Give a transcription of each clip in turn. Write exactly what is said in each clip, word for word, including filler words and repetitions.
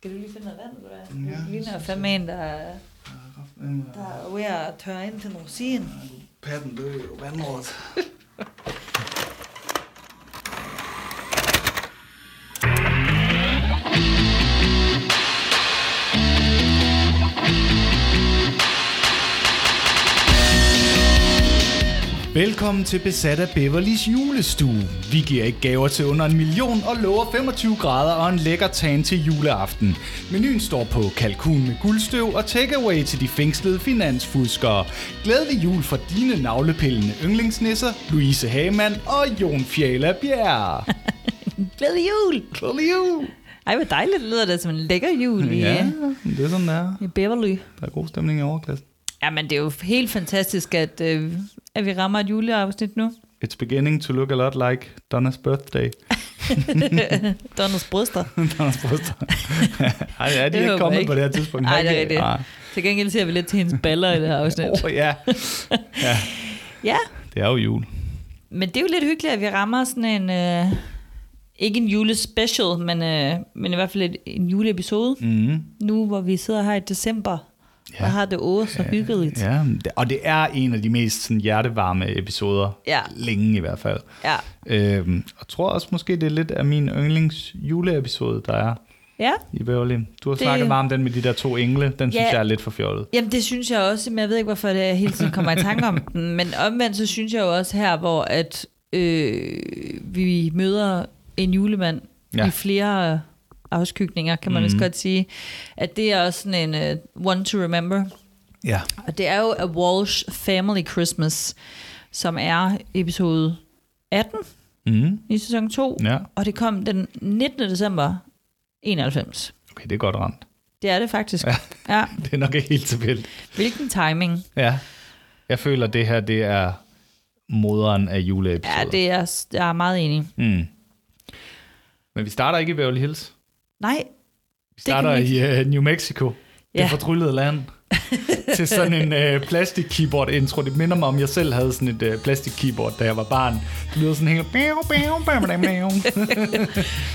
Skal du lige finde noget vand, eller hvad? Ja, ligner jo fandme en, der er ved at tørre ind til en rosin. Patten døde jo vandrådet. Velkommen til Besat af Beverlys julestue. Vi giver ikke gaver til under en million og lover femogtyve grader og en lækker tan til juleaften. Menuen står på kalkun med guldstøv og takeaway til de fængslede finansfuskere. Glædelig jul fra dine navlepillende yndlingsnisser, Louise Hagemann og Jon Fiala Bjerre. Glædelig jul! Glædelig jul! Ej, hvor dejligt lyder det som en lækker jul. Ja, ja. Det er sådan, der. I Beverly. Der er god stemning i overklassen. Jamen, det er jo helt fantastisk, at, øh, at vi rammer et juleafsnit nu. It's beginning to look a lot like Donna's birthday. Donna's bryster. Donna's bryster. Ej, er de ikke kommet ikke på det her tidspunkt? Nej, det er det. Ah. Til gengæld ser vi lidt til hendes baller i det her afsnit. Åh, oh, ja. Ja. Ja. Det er jo jul. Men det er jo lidt hyggeligt, at vi rammer sådan en... Øh, ikke en julespecial, men, øh, men i hvert fald et, en juleepisode. Mm. Nu, hvor vi sidder her i december... Ja. Og har det åh så hyggeligt. Ja, og det er en af de mest sådan, hjertevarme episoder, ja, længe i hvert fald. Ja. Øhm, og tror også måske, det er lidt af min yndlings juleepisode, der er, ja, i Beverly. Du har det... snakket meget om den med de der to engle, den, ja, synes jeg er lidt for fjollet. Jamen det synes jeg også, men jeg ved ikke, hvorfor det hele tiden kommer i tanke om den. Men omvendt, så synes jeg jo også her, hvor at, øh, vi møder en julemand, ja, i flere... afskygninger, kan man, mm-hmm, også godt sige, at det er også sådan en uh, one to remember. Ja. Og det er jo A Walsh Family Christmas, som er episode atten, mm-hmm, i sæson to, ja, og det kom den nittende december enoghalvfems. Okay, det er godt ramt. Det er det faktisk. Ja, ja. Det er nok ikke helt tilfældigt. Hvilken timing. Ja. Jeg føler, det her, det er moderen af juleepisoder. Ja, det er, jeg er meget enig. Mm. Men vi starter ikke i Beverly Hills. Nej. Vi starter i uh, New Mexico, ja, det fortryllede land, til sådan en uh, plastik-keyboard-intro. Det minder mig om, jeg selv havde sådan et uh, plastik-keyboard, da jeg var barn. Det lyder sådan helt...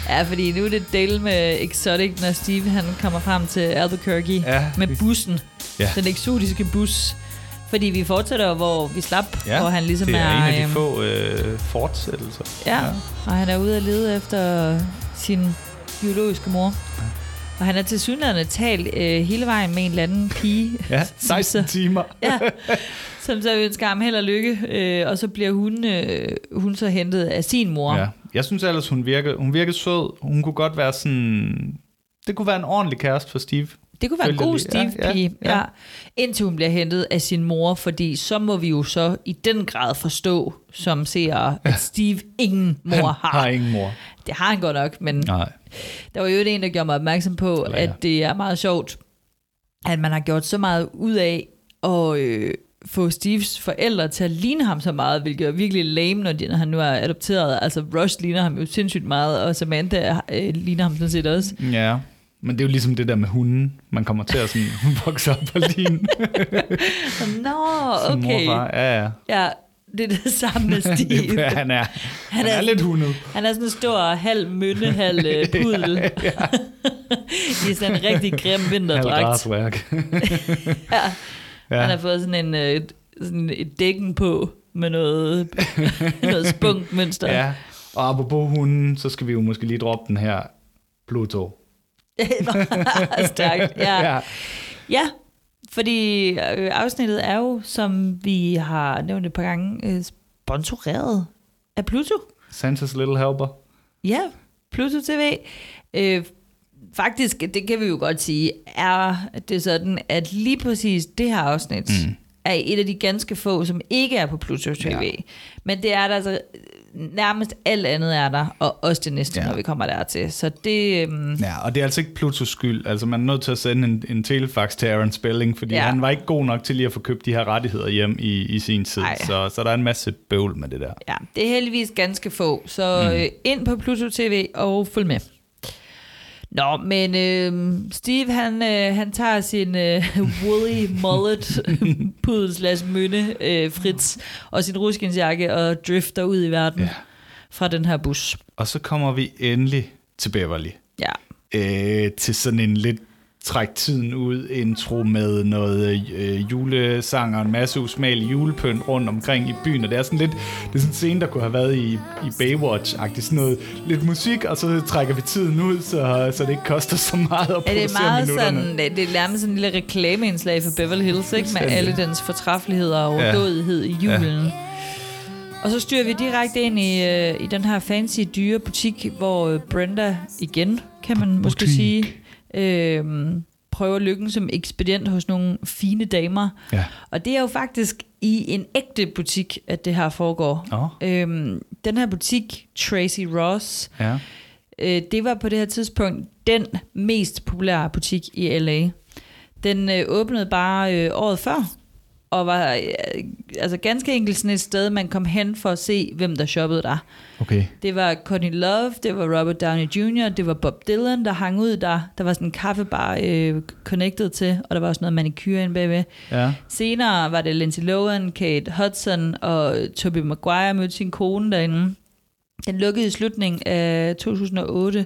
Ja, fordi nu er det del med Exotic, når Steve han kommer frem til Albuquerque, ja, med bussen. Ja. Den eksotiske bus. Fordi vi fortsætter, hvor vi slap, ja, hvor han ligesom er... det er, er en af de få øh, fortsættelser. Ja, ja, og han er ude at lede efter sin... biologiske mor. Og han har tilsyneladende talt øh, hele vejen med en eller anden pige. Ja, seksten timer. Ja, som så ønsker ham held og lykke. Øh, og så bliver hun, øh, hun så hentet af sin mor. Ja. Jeg synes ellers, hun virkede, hun virkede sød. Hun kunne godt være sådan... Det kunne være en ordentlig kæreste for Steve. Det kunne være en god Steve-pige. Ja, ja, ja. Indtil hun bliver hentet af sin mor. Fordi så må vi jo så i den grad forstå, som seere, at Steve ingen mor han har. har ingen mor. Det har han godt nok, men... Nej. Der var jo en, der gjorde mig opmærksom på, eller, ja, at det er meget sjovt, at man har gjort så meget ud af at øh, få Steves forældre til at ligne ham så meget, hvilket er virkelig lame, når, de, når han nu er adopteret. Altså Rush ligner ham jo sindssygt meget, og Samantha øh, ligner ham sådan set også. Ja, men det er jo ligesom det der med hunden. Man kommer til at sådan, vokse op og ligne. Nå, okay. Morfar. Ja, ja. Ja. Det er det samme med Steve. Ja, han, er, han, er, han er lidt hundet. Han er sådan en stor halv mønne, halv pudel. Ja, ja. I sådan en rigtig grim vinterdragt. Halv græsværk. Ja. Ja. Han har fået sådan en sådan et dækken på med noget, noget spunkmønster. Ja. Og apropos hunden, så skal vi jo måske lige droppe den her Pluto. Stærkt, ja. Ja. Ja. Fordi afsnittet er jo, som vi har nævnt et par gange, sponsoreret af Pluto. Santa's Little Helper. Ja, Pluto T V. Øh, faktisk, det kan vi jo godt sige, er det sådan, at lige præcis det her afsnit, mm, er et af de ganske få, som ikke er på Pluto T V. Ja. Men det er der altså... Nærmest alt andet er der, og også det næste, ja, når vi kommer dertil. Så det... Um... Ja, og det er altså ikke Plutos skyld. Altså, man er nødt til at sende en, en telefax til Aaron Spelling, fordi, ja, han var ikke god nok til lige at få købt de her rettigheder hjem i, i sin tid. Så, så der er en masse bøvl med det der. Ja, det er heldigvis ganske få. Så mm. øh, ind på Pluto T V og følg med. Nå, men øh, Steve, han, øh, han tager sin øh, woolly mullet, pudel slash mønne, øh, Fritz, og sin ruskinsjakke og drifter ud i verden, ja, fra den her bus. Og så kommer vi endelig til Beverly. Ja. øh, til sådan en lidt træk tiden ud intro med noget øh, julesang og en masse usmagelige julepynt rundt omkring i byen, og det er sådan lidt, det er sådan en scene, der kunne have været i, i Baywatch-agtigt, sådan noget lidt musik, og så trækker vi tiden ud, så, så det ikke koster så meget at producere minutterne. Ja, det er meget sådan, det sådan en lille reklameindslag for Beverly Hills, ikke? Med alle dens fortræffeligheder og overdådighed ja. i julen. Ja. Og så styrer vi direkte ind i, øh, i den her fancy dyre butik, hvor Brenda igen, kan man butik. måske sige, Øhm, prøver lykken som ekspedient hos nogle fine damer. Ja. Og det er jo faktisk i en ægte butik, at det her foregår. Oh. Øhm, den her butik, Tracey Ross, ja. øh, det var på det her tidspunkt den mest populære butik i L A. Den øh, åbnede bare øh, året før, og var øh, altså ganske enkelt sådan et sted, man kom hen for at se, hvem der shoppede der. Okay. Det var Courtney Love, det var Robert Downey junior, det var Bob Dylan, der hang ud der. Der var sådan en kaffebar øh, connected til, og der var også noget manikyre inde bagved. Ja. Senere var det Lindsay Lohan, Kate Hudson og Tobey Maguire mødte sin kone derinde. Den lukkede i slutningen af to tusind og otte,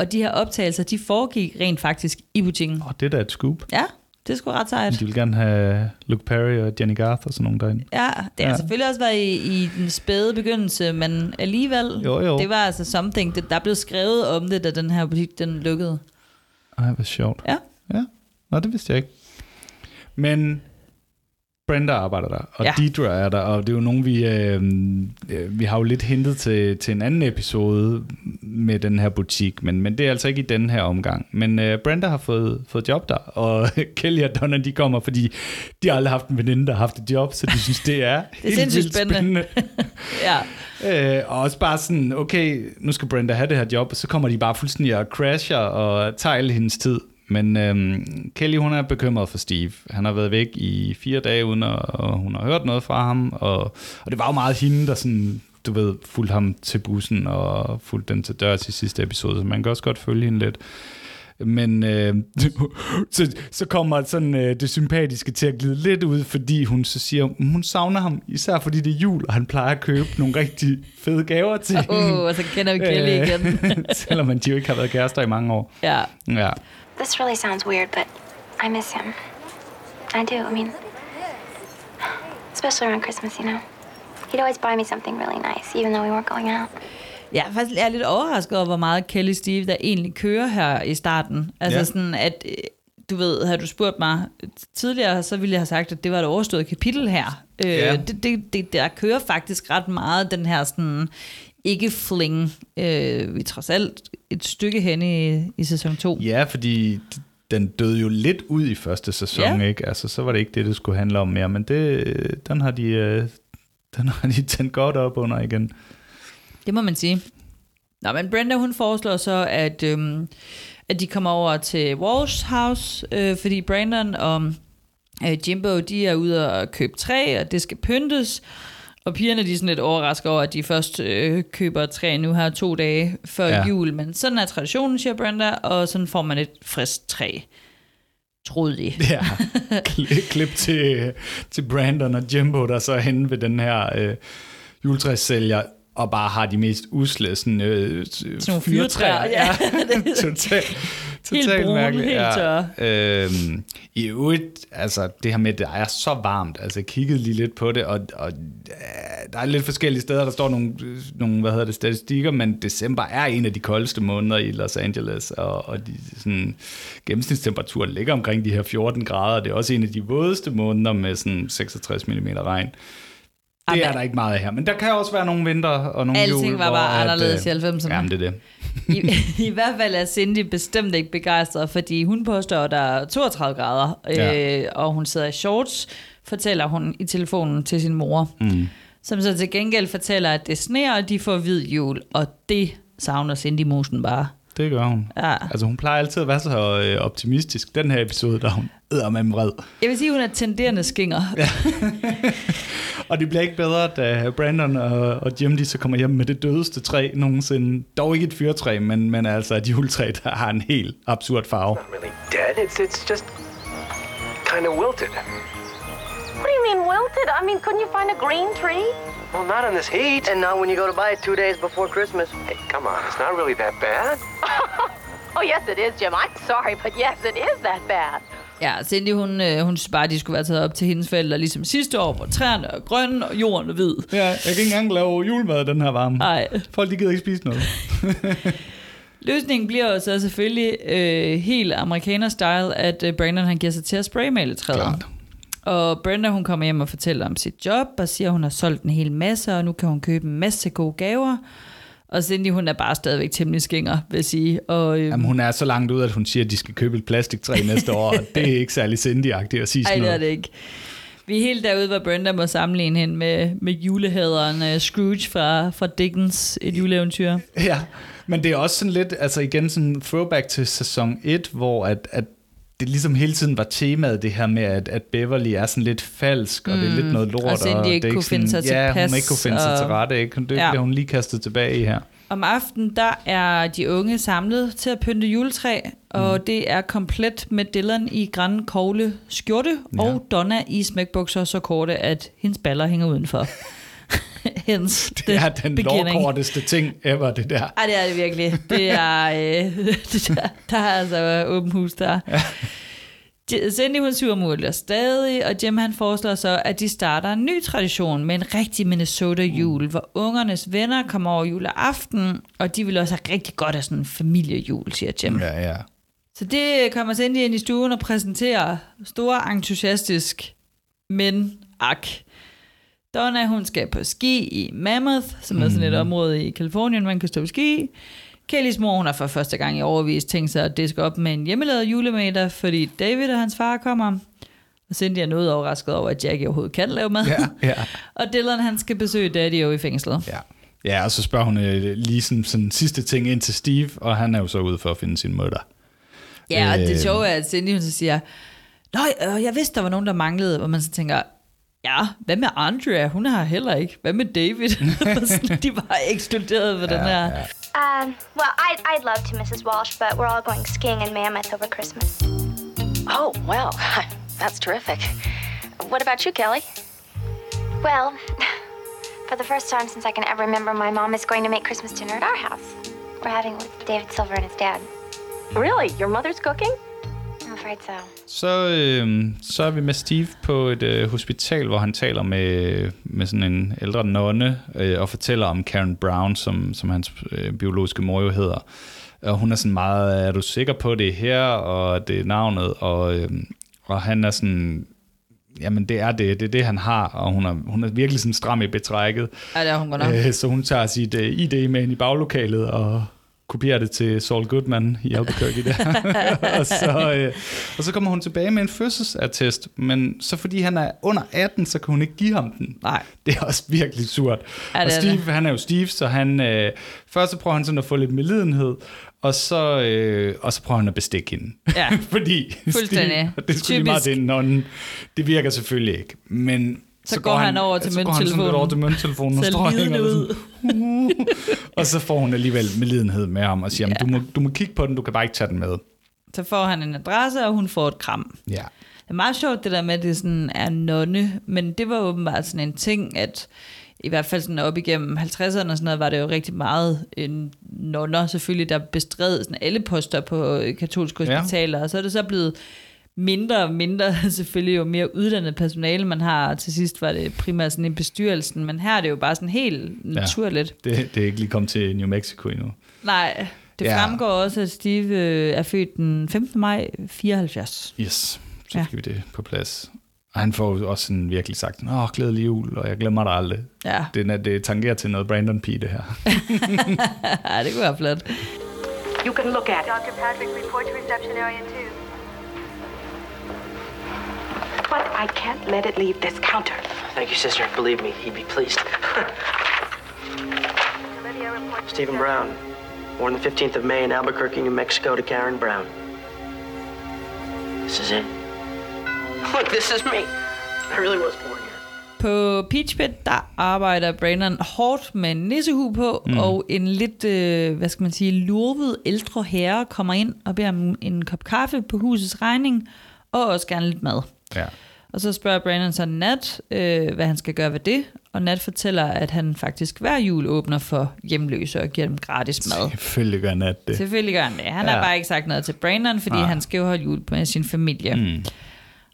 og de her optagelser, de foregik rent faktisk i butikken. Åh, oh, det er da et scoop. Ja. Det er sgu ret sejt. De vil gerne have Luke Perry og Jenny Garth og sådan nogle derinde. Ja, det har ja. selvfølgelig også været i, i den spæde begyndelse, men alligevel, jo, jo. det var altså something. Det, der blev skrevet om det, da den her butik den lukkede. Ej, hvor sjovt. Ja. ja. Nå, det vidste jeg ikke. Men Brenda arbejder der, og ja. Deidre er der, og det er jo nogen, vi, øh, vi har jo lidt hintet til, til en anden episode med den her butik, men, men det er altså ikke i den her omgang. Men øh, Brenda har fået, fået job der, og Kelly og Donna, de kommer, fordi de har aldrig haft en veninde, der har haft et job, så de synes, det er det helt vildt spændende. ja. øh, og også bare sådan, okay, nu skal Brenda have det her job, og så kommer de bare fuldstændig og crasher og tager al hendes tid. Men øhm, Kelly, hun er bekymret for Steve. Han har været væk i fire dage, uden at, og hun har hørt noget fra ham. Og, og det var jo meget hende, der sådan, du ved, fulgte ham til bussen og fulgte dem til dørs til sidste episode. Så man kan også godt følge hende lidt. Men øh, så, så kommer sådan, øh, det sympatiske til at glide lidt ud, fordi hun så siger, hun savner ham, især fordi det er jul, og han plejer at købe nogle rigtig fede gaver til hende. Åh, oh, og så kender vi Kelly øh, igen. Selvom de jo ikke har været kærester i mange år. Ja. Ja. This really sounds weird, but I miss him. I do, I mean, especially around Christmas, you know. He'd always buy me something really nice, even though we weren't going out. Ja, faktisk er jeg lidt overrasket over, hvor meget Kelly Steve, der egentlig kører her i starten. Altså ja. sådan, at du ved, havde du spurgt mig tidligere, så ville jeg have sagt, at det var et overstået kapitel her. Ja. Øh, det, det, det, der kører faktisk ret meget den her sådan... ikke fling. Øh, vi er trods alt et stykke hen i, i sæson to. Ja, fordi den døde jo lidt ud i første sæson, ja. ikke? Altså, så var det ikke det, det skulle handle om mere, men det, den har de, den har de tændt godt op under igen. Det må man sige. Nå, men Brenda, hun foreslår så, at, øhm, at de kommer over til Walsh House, øh, fordi Brandon og øh, Jimbo, de er ude og købe træ, og det skal pyntes. Og pigerne, de er sådan lidt overrasket over, at de først øh, køber træ nu her to dage før ja. jul. Men sådan er traditionen, siger Brenda, og sådan får man et frisk træ. Troede de. Ja, klip til, til Brandon og Jimbo, der så er henne ved den her øh, juletræssælger, og bare har de mest usle sådan, øh, sådan nogle fyrtræer. Ja, totalt. Helt brune, helt tørre. Ja, øh, I øvrigt, altså det her med, det er så varmt. Altså jeg kiggede lige lidt på det, og, og der er lidt forskellige steder. Der står nogle, nogle hvad hedder det, statistikker, men december er en af de koldeste måneder i Los Angeles, og, og de, sådan, gennemsnitstemperaturen ligger omkring de her fjorten grader. Det er også en af de vådeste måneder med sådan seksogtres millimeter regn. Det Amen. er der ikke meget her, men der kan også være nogle vinter og nogle Alting jul. Alting var bare at, anderledes i halvfemserne. Jamen, det er det. I, I hvert fald er Cindy bestemt ikke begejstret, fordi hun påstår, der er toogtredive grader, ja. øh, og hun sidder i shorts, fortæller hun i telefonen til sin mor, mm. som så til gengæld fortæller, at det sneer, og de får hvid jul, og det savner Cindy Mosen bare. Det gør hun. Ja. Altså, hun plejer altid at være så optimistisk. Den her episode, der hun æder med vred. Jeg vil sige, hun er tenderende skinger. Ja. Og det bliver ikke bedre, da Brandon og, og Jim, de så kommer hjem med det dødeste træ nogensinde. Dog ikke et fyrtræ, men, men altså et juletræ, der har en helt absurd farve. It's not really dead. It's, it's just kind of wilted. What do you mean wilted? I mean, couldn't you find a green tree? Well, not on this heat, and not when you go to buy it two days before Christmas. Hey, come on, it's not really that bad. Oh, yes, it is, Jim. I'm sorry, but yes, it is that bad. Ja, Cindy, hun, øh, hun synes bare, de skulle være taget op til hendes forældre, ligesom sidste år, hvor træerne er grønne, og jorden er hvid. Ja, jeg kan ikke engang lave julemad den her varme. Nej. Folk, de gider ikke spise noget. Løsningen bliver jo så selvfølgelig øh, helt amerikaner-style, at øh, Brandon, han giver sig til at spraymale træet. Klart. Og Brenda, hun kommer hjem og fortæller om sit job, og siger, hun har solgt en hel masse, og nu kan hun købe en masse gode gaver. Og Cindy, hun er bare stadigvæk temmelig skinger, vil jeg sige. Og, øhm... Jamen, hun er så langt ud, at hun siger, at de skal købe et plastiktræ næste år, og det er ikke særlig Cindy-agtigt at sige sådan noget. Ej, det er det ikke. Vi er helt derude, hvor Brenda må sammenligne hende med, med julehæderen uh, Scrooge fra, fra Dickens, et juleeventyr. Ja, men det er også sådan lidt, altså igen sådan throwback til sæson et, hvor at, at det ligesom hele tiden var temaet, det her med, at, at Beverly er sådan lidt falsk, og mm. det er lidt noget lort. Og Cindy ikke kunne finde sig til pas. Ja, hun ikke kunne finde sig til rette, ikke? Det bliver hun lige kastet tilbage i her. Om aftenen, der er de unge samlet til at pynte juletræ, og mm. det er komplet med Dylan i grønne kogle skjorte, ja. Og Donna i smækbukser så korte, at hendes baller hænger udenfor. Hens, det, det er den lovkorteste ting ever, det der. Ej, det er det virkelig. Det er, øh, det der, der er altså åben hus der. Ja. Cindy, hun syver muligheder stadig, og Jim, han foreslår så, at de starter en ny tradition med en rigtig Minnesota-jul, mm. hvor ungernes venner kommer over juleaften, og de vil også have rigtig godt af sådan en familiejul, siger Jim. Ja, ja. Så det kommer Cindy ind i stuen og præsenterer store entusiastisk, men ak. Donna, hun skal på ski i Mammoth, som er sådan et område i Californien, man kan stå på ski. Kellys mor, hun har for første gang i årevis tænkt sig at diske op med en hjemmelavet julemiddag, fordi David og hans far kommer. Og Cindy er noget overrasket over, at Jackie overhovedet kan lave mad. Ja, ja. Og Dylan, han skal besøge Daddy jo i fængslet. Ja. Ja, og så spørger hun lige sådan, sådan sidste ting ind til Steve, og han er jo så ude for at finde sin møder. Ja, og øh... det sjove er, at Cindy, hun så siger, nej, øh, jeg vidste, der var nogen, der manglede, hvor man så tænker, ja, hvad med Andrea? Hun har heller ikke. Hvad med David? De var eksploderet ved ja, den her. Ja. Um, well, I'd, I'd love to, missus Walsh, but we're all going skiing in Mammoth over Christmas. Oh, well, that's terrific. What about you, Kelly? Well, for the first time since I can ever remember, my mom is going to make Christmas dinner at our house. We're having with David Silver and his dad. Really? Your mother's cooking? Så, øh, så er vi med Steve på et øh, hospital, hvor han taler med, med sådan en ældre nonne øh, og fortæller om Karen Brown, som, som hans øh, biologiske mor jo hedder. Og hun er sådan meget, er du sikker på det her, og det er navnet, og, øh, og han er sådan, jamen det er det, det er det han har, og hun er, hun er virkelig sådan stram i betrækket. Ja, det er hun godt nok. Æh, så hun tager sit øh, I D med ind i baglokalet og kopierer det til Saul Goodman i Albuquerque der. og, så, øh, og så kommer hun tilbage med en fødselsattest, men så fordi han er under atten, så kan hun ikke give ham den. Nej. Det er også virkelig surt. Ja, og Steve, det. han er jo Steve, så han, øh, først så prøver han sådan at få lidt medlidenhed, og så, øh, og så prøver han at bestikke hende. Ja, fordi fuldstændig. Steve, det skulle meget det nonnen. Det virker selvfølgelig ikke, men Så, så går, går han over til mønttelefonen. Så går han til mønttelefonen og står hænger ud. Og så får hun alligevel medlidenhed med ham og siger, yeah. du, må, du må kigge på den, du kan bare ikke tage den med. Så får han en adresse, og hun får et kram. Yeah. Det er meget sjovt, det der med, at det sådan er nonne, men det var åbenbart sådan en ting, at i hvert fald sådan op igennem halvtredserne og sådan noget, var det jo rigtig meget en nonner, selvfølgelig, der bestred sådan alle poster på katolske hospitaler, yeah. og så er det så blevet mindre og mindre, selvfølgelig jo mere uddannet personale man har, til sidst var det primært sådan i bestyrelsen, men her er det jo bare sådan helt naturligt. Ja, det, det er ikke lige kommet til New Mexico endnu. Nej, det ja. Fremgår også, at Steve er født den femtende maj fireoghalvfjerds. Yes, så skal ja. Vi det på plads. Og han får jo også sådan virkelig sagt, åh, glædelig jul, og jeg glemmer dig aldrig. Ja. Det, det tangerer til noget Brandon P. det her. Det kunne være flot. You can look at it. Doctor Patrick, report to reception area to. But I can't let it leave this counter. Thank you, sister. Believe me, he'd be pleased. Stephen Brown, born the fifteenth of May in Albuquerque, New Mexico, to Karen Brown. This is it. Look, this is me. I really was born here. På Peach Pit, der arbejder Brandon hårdt med en nissehue på, mm. og en lidt, øh, hvad skal man sige, lurvet ældre herre kommer ind og beder om en kop kaffe på husets regning, og også gerne lidt mad. Ja. Og så spørger Brandon så Nat, øh, hvad han skal gøre ved det. Og Nat fortæller, at han faktisk hver jul åbner for hjemløse og giver dem gratis mad. Selvfølgelig gør Nat det. Selvfølgelig gør han det. Han ja. har bare ikke sagt noget til Brandon, fordi ja. han skal jo holde jul med sin familie. Mm.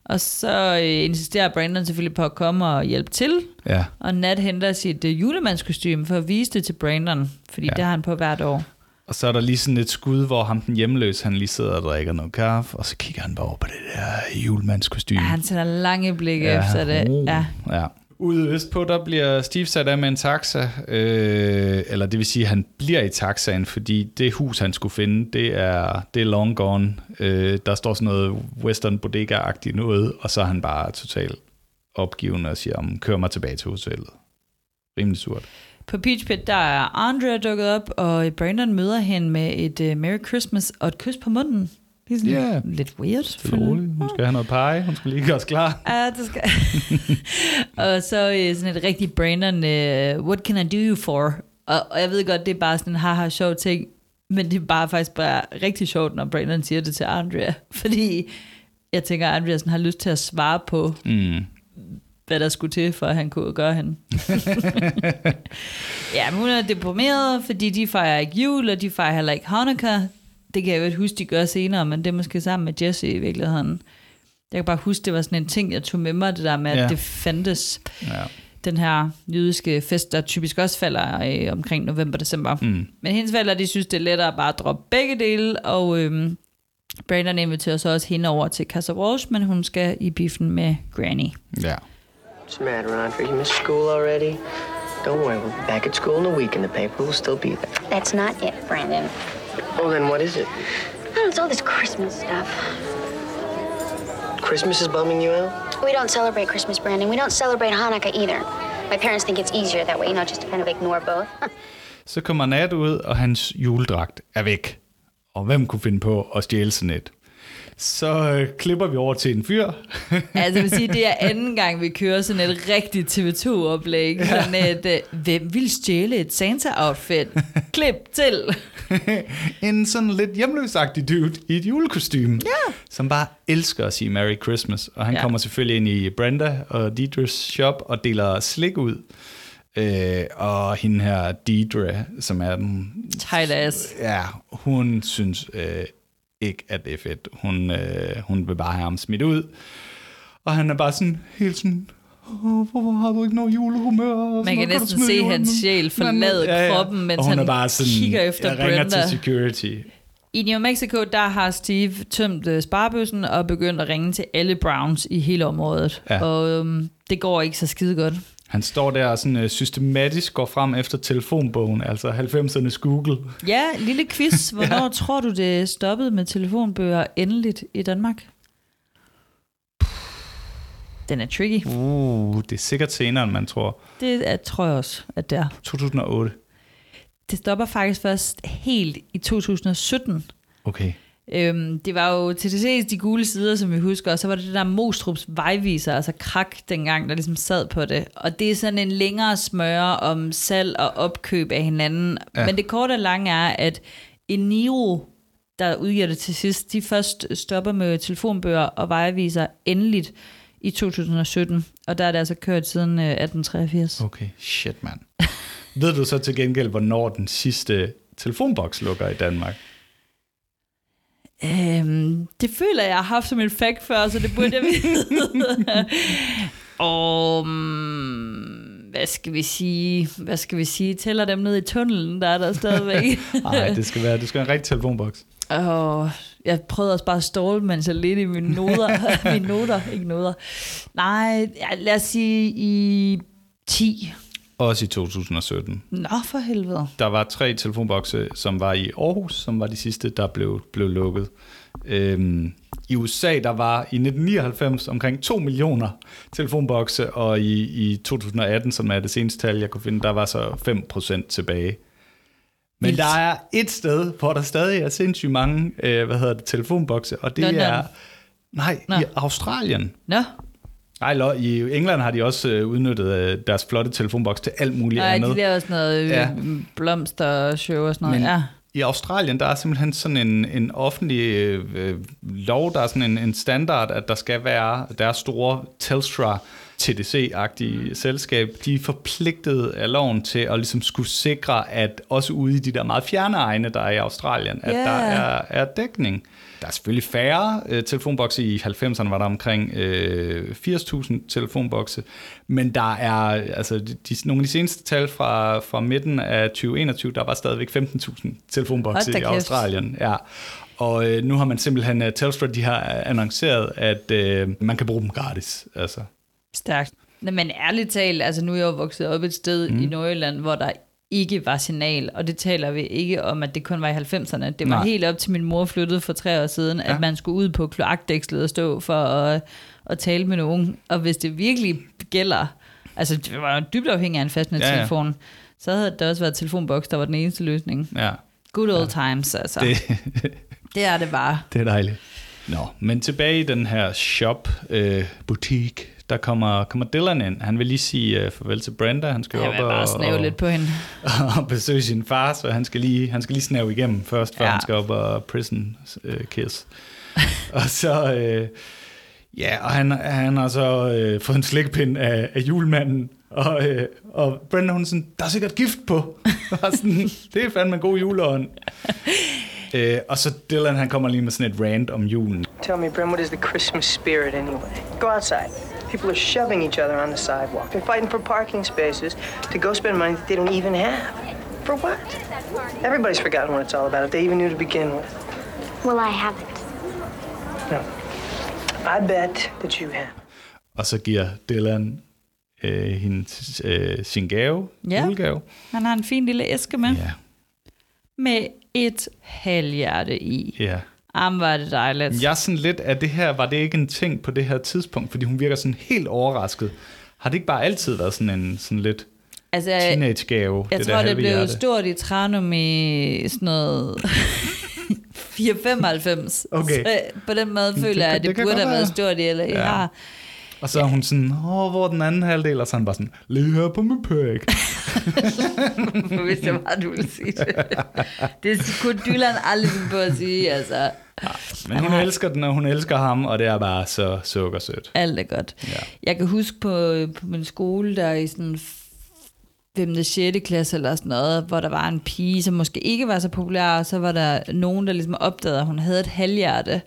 Og så øh, insisterer Brandon selvfølgelig på at komme og hjælpe til. Ja. Og Nat henter sit øh, julemandskostyme for at vise det til Brandon, fordi ja. det har han på hvert år. Og så er der lige sådan et skud, hvor ham den hjemløse, han lige sidder og drikker noget kaffe, og så kigger han bare over på det der julemandskostyme. Ja, han sender lange blikke ja. efter det. Ja. Ja. Ude østpå, der bliver Steve sat af med en taxa, øh, eller det vil sige, at han bliver i taxaen, fordi det hus, han skulle finde, det er, det er long gone. Øh, der står sådan noget western bodega-agtigt noget, og så er han bare totalt opgivende og siger, om kør mig tilbage til hotellet. Rimelig surt. På Peach Pit, der er Andrea dukket op, og Brandon møder hende med et uh, Merry Christmas og et kys på munden. Det er sådan yeah. lidt weird. Det er roligt. Hun skal have noget pie. Hun skal lige gøre os klar. Ja, det skal. Og så uh, sådan et rigtigt Brandon, uh, what can I do you for? Og, og jeg ved godt, det er bare sådan en haha sjov ting, men det er bare faktisk bare rigtig sjovt, når Brandon siger det til Andrea. Fordi jeg tænker, at Andrea sådan har lyst til at svare på... Mm. hvad der skulle til, for at han kunne gøre hende. Ja, men hun er deprimeret, fordi de fejrer ikke jul, og de fejrer heller ikke Hanukkah. Det kan jeg jo ikke huske, de gør senere, men det er måske sammen med Jesse i virkeligheden. Jeg kan bare huske, det var sådan en ting, jeg tog med mig, det der med, ja. at det fandtes. Ja. Den her jødiske fest, der typisk også falder øh, omkring november-december. Mm. Men hendes forældre, de synes, det er lettere at bare droppe begge dele, og øh, Brandon inviterer så også hende over til Casa Walsh, men hun skal i biffen med Granny. Ja. What's the matter, Andre? You missed school already? Don't worry, we'll be back at school in a week and the paper will still be there. That's not it, Brandon. Oh, then what is it? Oh, it's all this Christmas stuff. Christmas is bumming you out? We don't celebrate Christmas, Brandon. We don't celebrate Hanukkah either. My parents think it's easier that way, you know, just to kind of ignore both. Så kommer Nat ud, og hans juledragt er væk. Og hvem kunne finde på at stjæle sådan et? Så øh, klipper vi over til en fyr. Altså jeg vil sige, det er anden gang, vi kører sådan et rigtigt T V to-oplæg. Ja. Sådan et, øh, hvem vil stjæle et Santa-outfit? Klip til. En sådan lidt hjemløsagtig dude i et julekostyme, ja. som bare elsker at sige Merry Christmas. Og han ja. kommer selvfølgelig ind i Brenda og Deidres shop og deler slik ud. Øh, og hende her, Deidre, som er den... Tight ass. Ja, hun synes... Øh, ikke, at det er fedt. Hun, øh, hun vil bare have ham smidt ud. Og han er bare sådan, helt sådan, hvorfor har du ikke noget julehumør? Man kan næsten kan se hans sjæl forlade ja, ja. kroppen, mens han bare sådan, kigger efter Brenda. Og ringer til security. I New Mexico, der har Steve tømt sparebøssen og begyndt at ringe til alle Browns i hele området. Ja. Og øhm, det går ikke så skide godt. Han står der og sådan, øh, systematisk går frem efter telefonbogen, altså halvfemsernes Google. Ja, lille quiz. Hvornår ja. tror du, det stoppede med telefonbøger endeligt i Danmark? Den er tricky. Uh, det er sikkert senere, end man tror. Det er, tror jeg også, at det er. to tusind og otte. Det stopper faktisk først helt i to tusind og sytten. Okay. Øhm, det var jo til det ses de gule sider, som vi husker, og så var det det der Mostrups vejviser, altså Krak dengang, der ligesom sad på det. Og det er sådan en længere smøre om salg og opkøb af hinanden. Ja. Men det korte og lange er, at Eniro, der udgiver det til sidst, de først stopper med telefonbøger og vejviser endeligt i to tusind og sytten. Og der er det altså kørt siden øh, atten treogfirs. Okay, shit mand. Ved du så til gengæld, hvornår den sidste telefonboks lukker i Danmark? Øhm, det føler jeg, jeg har haft som en fact før, så det burde jeg vide. Og hvad skal vi sige? Hvad skal vi sige? Tæller dem ned i tunnelen, der er der stadigvæk. Nej, det skal være, det skal være en rigtig telefonboks. Og jeg prøvede også bare at ståle, mens jeg ledte i mine noter. mine noter, ikke noter. Nej, lad os sige i ti. Også i to tusind og sytten. Nå, for helvede. Der var tre telefonbokse, som var i Aarhus, som var de sidste, der blev, blev lukket. Øhm, I U S A, der var i nitten nioghalvfems omkring to millioner telefonbokse, og i, i to tusind og atten, som er det seneste tal, jeg kunne finde, der var så fem procent tilbage. Men Vildt. Der er et sted, hvor der stadig er sindssygt mange øh, hvad hedder det, telefonbokse, og det London. er... Nej, Nå. i Australien. Nå. Nej, i England har de også udnyttet deres flotte telefonboks til alt muligt Ej, andet. Nej, de laver sådan noget ja. blomstershow og sådan noget. Men ja. I Australien, der er simpelthen sådan en, en offentlig øh, lov, der er sådan en, en standard, at der skal være deres store Telstra T D C-agtige mm. selskab. De er forpligtet af loven til at ligesom skulle sikre, at også ude i de der meget fjerne egne, der er i Australien, at yeah. der er, er dækning. Der er selvfølgelig færre øh, telefonbokse. I halvfemserne var der omkring øh, firs tusind telefonbokse, men der er altså de, de, nogle af de seneste tal fra, fra midten af tyve enogtyve, der var stadigvæk femten tusind telefonbokse i Australien. Ja. Og øh, nu har man simpelthen, uh, Telstra de har annonceret, at øh, man kan bruge dem gratis. Altså. Stærkt. Men ærligt talt, altså nu er jeg jo vokset op et sted mm. i Nordjylland, hvor der ikke var signal, og det taler vi ikke om, at det kun var i halvfemserne. Det var Nej. helt op til min mor flyttede for tre år siden, ja. at man skulle ud på kloakdækslet og stå for at, at tale med nogen. Og hvis det virkelig gælder, altså det var jo dybt afhængig af en fastnettelefon, ja, ja. så havde der også været telefonboks, der var den eneste løsning. Ja. Good old ja. times, altså. Det. det er det bare. Det er dejligt. Nå, men tilbage i den her shop, øh, butik, der kommer, kommer Dylan ind. Han vil lige sige uh, farvel til Brenda. Han skal jo op og snæve lidt på hende. og besøge sin far, så han skal lige, han skal lige snæve igennem først, før ja. han skal op og prison uh, kiss. og så... Uh, ja, og han, han har så uh, fået en slikpind af, af julemanden. Og, uh, og Brenda, hun er sådan, der er sikkert gift på. sådan, det er fandme en god juleånd. uh, og så Dylan, han kommer lige med sådan et rant om julen. Tell me, Brenda, what is the Christmas spirit anyway? Go outside. People are shoving each other on the sidewalk. They're fighting for parking spaces to go spend money that they don't even have. For what? Everybody's forgotten what it's all about, if they even knew to begin with. Well, I haven't. No. I bet that you have. Og så giver Dylan øh, hende, øh, sin gave, ja. julegave. Han har en fin lille æske med. Ja. Med et halvhjerte i. Ja. Jamen, var det dejligt. Jeg er sådan lidt, at det her, var det ikke en ting på det her tidspunkt? Fordi hun virker sådan helt overrasket. Har det ikke bare altid været sådan en sådan lidt altså, teenage-gave? Jeg det tror, der det blev hjerte. Stort i Tranum i sådan noget fireoghalvfems. Okay. Så på den måde føler det, jeg, at det, det burde have været stort i eller ja. har. Og så er hun sådan, åh, hvor den anden halvdel, og så han bare sådan, lige her på min pæk. Hvis det var, du ville sige det. Det kunne Dylan aldrig på at sige, altså. Ja, men hun Aha. elsker den, og hun elsker ham, og det er bare så sukkersødt. Alt er godt. Ja. Jeg kan huske på, på min skole, der i sådan femte og sjette klasse eller sådan noget, hvor der var en pige, som måske ikke var så populær, og så var der nogen, der ligesom opdagede, at hun havde et halvhjerte.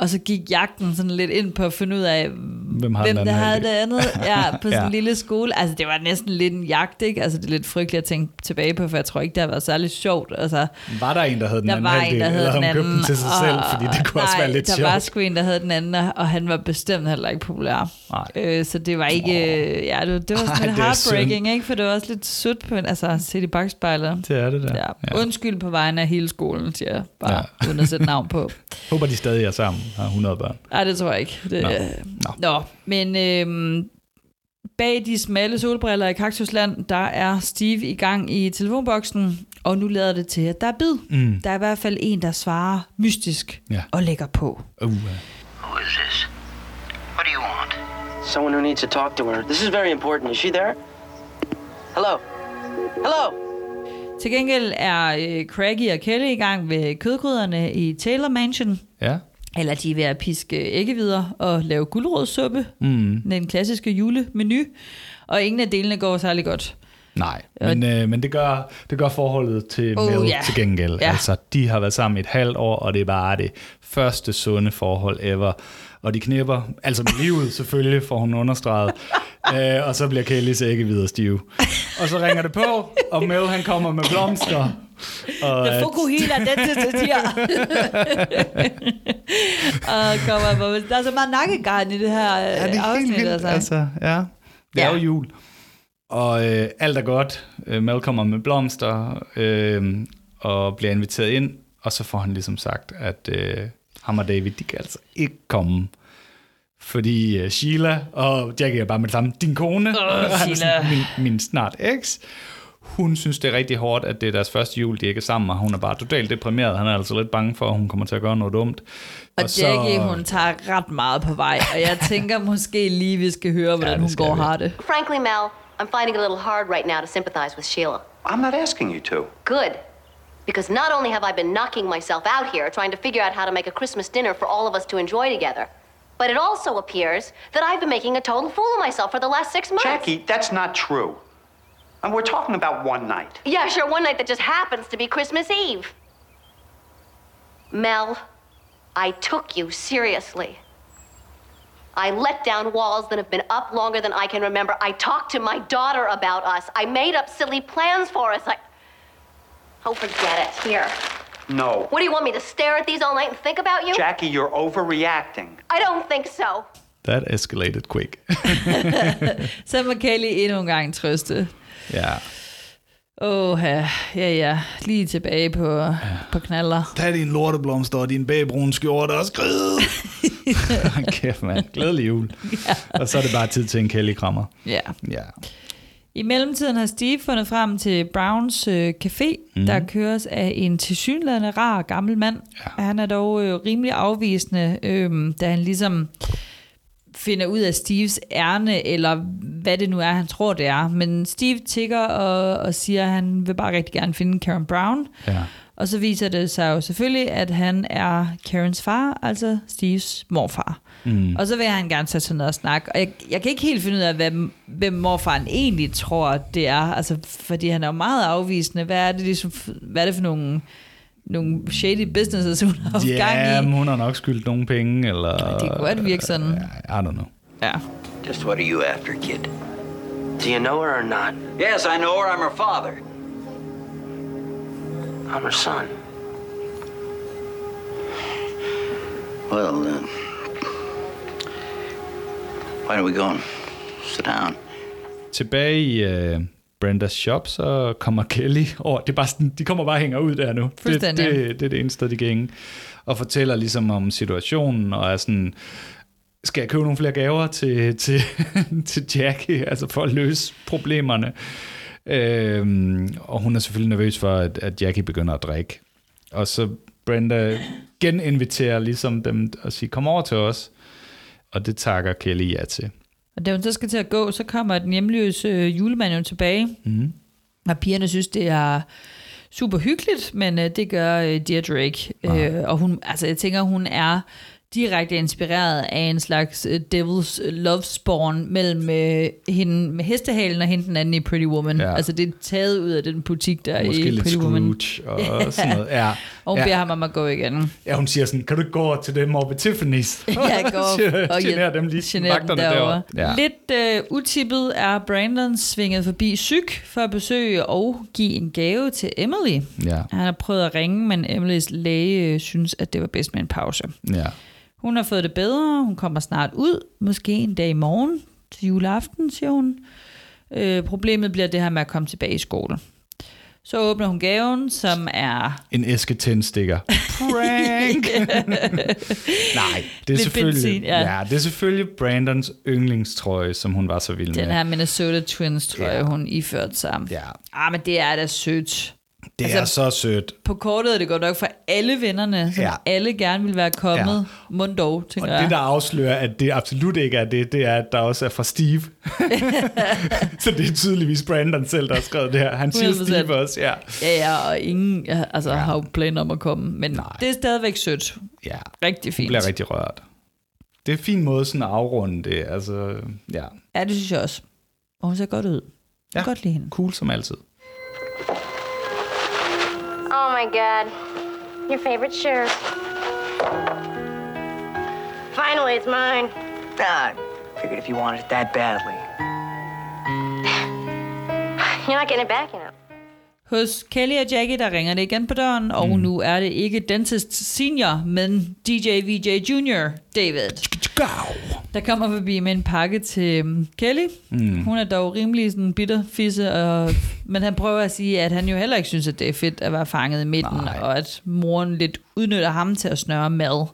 Og så gik jagten sådan lidt ind på at finde ud af, hvem, hvem der havde det andet ja, på sådan en ja. lille skole. Altså, det var næsten lidt en jagt, ikke? Altså, det er lidt frygteligt at tænke tilbage på, for jeg tror ikke, det har været særlig sjovt. Altså, var der en, der havde den anden halvdel, eller hun købte den til sig og, selv? Fordi det kunne nej, også være lidt sjovt. Nej, der var sgu en, der havde den anden, og han var bestemt heller ikke populær. Øh, så det var ikke... Oh. Ja, det, det var sådan Ej, lidt heartbreaking, ikke? For det var også lidt sødt på en... Altså, set i bagspejlet. Det er det der. Ja. Ja. Undskyld på vegne af hele skolen, siger jeg. Bare ja. uden at sætte navn på. Håber, de stadig er sammen. Har hundrede børn. Nej, det tror jeg ikke. Det, Nå. Øh, Nå. Nå. Men øh, bag de smalle solbriller i Kaktusland, der er Steve i gang i telefonboksen, og nu lader det til, at der er bid. Mm. Der er i hvert fald en, der svarer mystisk yeah. og lægger på. Uh. Who is this? What do you want? Someone who needs to talk to her. This is very important. Is she there? Hello? Hello? Til gengæld er øh, Craigie og Kelly i gang ved kødgryderne i Taylor Mansion. Ja. Eller de er ved at piske æggevidder og lave gulerodssuppe. Mm. Den klassiske julemenu. Og ingen af delene går særlig godt. Nej, og men, øh, men det, gør, det gør forholdet til oh, Mel yeah. til gengæld. Ja. Altså, de har været sammen i et halvt år, og det er bare det første sunde forhold ever. Og de knipper, altså med livet selvfølgelig, får hun understreget. Æ, og så bliver Kellys æggevidder stive. Og så ringer det på, og Mel han kommer med blomster. Jeg fukuhila den til tier. Og kommer der er så meget nakkegarn i det her ja, det afsnit. Vildt, altså. altså. Ja, det er ja. jo jul. Og øh, alt er godt. Mel kommer med blomster øh, og bliver inviteret ind. Og så får han ligesom sagt, at øh, ham og David, de kan altså ikke komme. Fordi uh, Sheila og Jackie er bare med det samme. Din kone, oh, Sheila. Min, min snart eks, hun synes, det er rigtig hårdt, at det er deres første jul, de ikke er sammen, og hun er bare totalt deprimeret. Han er altså lidt bange for, at hun kommer til at gøre noget dumt. Og, og Jackie, så... hun tager ret meget på vej, og jeg tænker måske lige, vi skal høre, hvordan ja, hun går og har det. Frankly, Mel, I'm finding it a little hard right now to sympathize with Sheila. I'm not asking you to. Good. Because not only have I been knocking myself out here trying to figure out how to make a Christmas dinner for all of us to enjoy together, but it also appears that I've been making a total fool of myself for the last six months. Jackie, that's not true. And we're talking about one night. Yeah, sure, one night that just happens to be Christmas Eve. Mel, I took you seriously. I let down walls that have been up longer than I can remember. I talked to my daughter about us. I made up silly plans for us. I... Oh, forget it. Here. No. What, do you want me to stare at these all night and think about you? Jackie, you're overreacting. I don't think so. That escalated quick. Så må Kelly endnu en gang trøste. Ja. Åh, ja, ja. Lige tilbage på, ja. på knaller. Tag din lorteblomster og din bagbrune skjorte og skrid. Kæft, mand. Glædelig jul. Ja. Og så er det bare tid til en Kelly-krammer. Ja. Ja. I mellemtiden har Steve fundet frem til Browns øh, café, mm. der køres af en tilsyneladende rar gammel mand. Ja. Han er dog øh, rimelig afvisende, øh, da han ligesom finder ud af Steves ærne, eller hvad det nu er, han tror det er. Men Steve tigger og, og siger, at han vil bare rigtig gerne finde Karen Brown. Ja. Og så viser det sig jo selvfølgelig, at han er Karens far, altså Steves morfar. Mm. Og så vil han gerne tage sig ned og snakke. Og jeg, jeg kan ikke helt finde ud af, hvem, hvem morfaren egentlig tror, det er. Altså, fordi han er jo meget afvisende. Hvad er det, ligesom, hvad er det for nogle... nogle shady businesses, hun har yeah, gang i. Ja, hun har nok skyldt nogle penge, eller... Det kunne godt virke sådan. I don't know. Ja. Just what are you after, kid? Do you know her or not? Yes, I know her. I'm her father. I'm her son. Well, then... Why are we going? Sit down. Tilbage i... Uh... Brendas shop, så kommer Kelly over. Det er bare sådan, de kommer bare og hænger ud der nu. Det, det, det er det eneste sted, de kan hænge. Og fortæller ligesom om situationen, og er sådan, skal jeg købe nogle flere gaver til, til, til Jackie, altså for at løse problemerne? Øhm, og hun er selvfølgelig nervøs for, at, at Jackie begynder at drikke. Og så Brenda geninviterer ligesom dem og siger, kom over til os. Og det takker Kelly ja til. Og da hun så skal til at gå, så kommer den hjemløse julemand jo tilbage. Mm. Og pigerne synes, det er super hyggeligt, men det gør Deidre ikke. Øh, og hun, altså jeg tænker, hun er direkte inspireret af en slags devil's love spawn mellem øh, hende med hestehalen og hende den anden i Pretty Woman. Ja. Altså det er taget ud af den butik der måske i Pretty Woman. Måske lidt Scrooge og sådan noget. Ja. Og hun ja. beder ham om at gå igen. Ja, hun siger sådan, kan du ikke gå over til dem over ved Tiffany's? Ja, gå over og genere dem lige, magterne derovre. Ja. Lidt øh, utippet er Brandon svinget forbi syg for at besøge og give en gave til Emily. Ja. Han har prøvet at ringe, men Emilys læge synes, at det var bedst med en pause. Ja. Hun har fået det bedre, hun kommer snart ud, måske en dag i morgen til juleaften, siger hun. Øh, problemet bliver det her med at komme tilbage i skole. Så åbner hun gaven, som er... en æske tændstikker. Prank! Nej, det er, selvfølgelig, benzin, ja. Ja, det er selvfølgelig Brandons yndlingstrøje, som hun var så vild med. Den her Minnesota Twins-trøje, ja. hun iførte sig. Ja. Ah, men det er da sødt. Det altså, er så sødt. På kortet er det godt nok for alle vennerne, som ja. alle gerne vil være kommet ja. mundov, tænker jeg. Og det, der afslører, at det absolut ikke er det, det er, at der også er fra Steve. Så det er tydeligvis Brandon selv, der har skrevet det her. Han siger Steve også, ja. Ja, ja, og ingen altså, ja. har jo planer om at komme, men nej. Det er stadigvæk sødt. Ja. Rigtig fint. Det bliver rigtig rørt. Det er en fin måde sådan at afrunde det, altså, ja. Ja, det synes jeg også. Og hun ser godt ud. Ja, godt lide hende. Cool som altid. Oh my God, your favorite shirt. Finally, it's mine. Ah, figured if you wanted it that badly. You're not getting it back, you know. Hos Kelly og Jackie, der ringer det igen på døren, og mm. nu er det ikke Dentist Senior, men D J V J Junior David. Der kommer forbi med en pakke til Kelly. Mm. Hun er dog rimelig sådan bitterfisse, og, men han prøver at sige, at han jo heller ikke synes, at det er fedt at være fanget i midten, nej. Og at moren lidt udnytter ham til at snøre mad.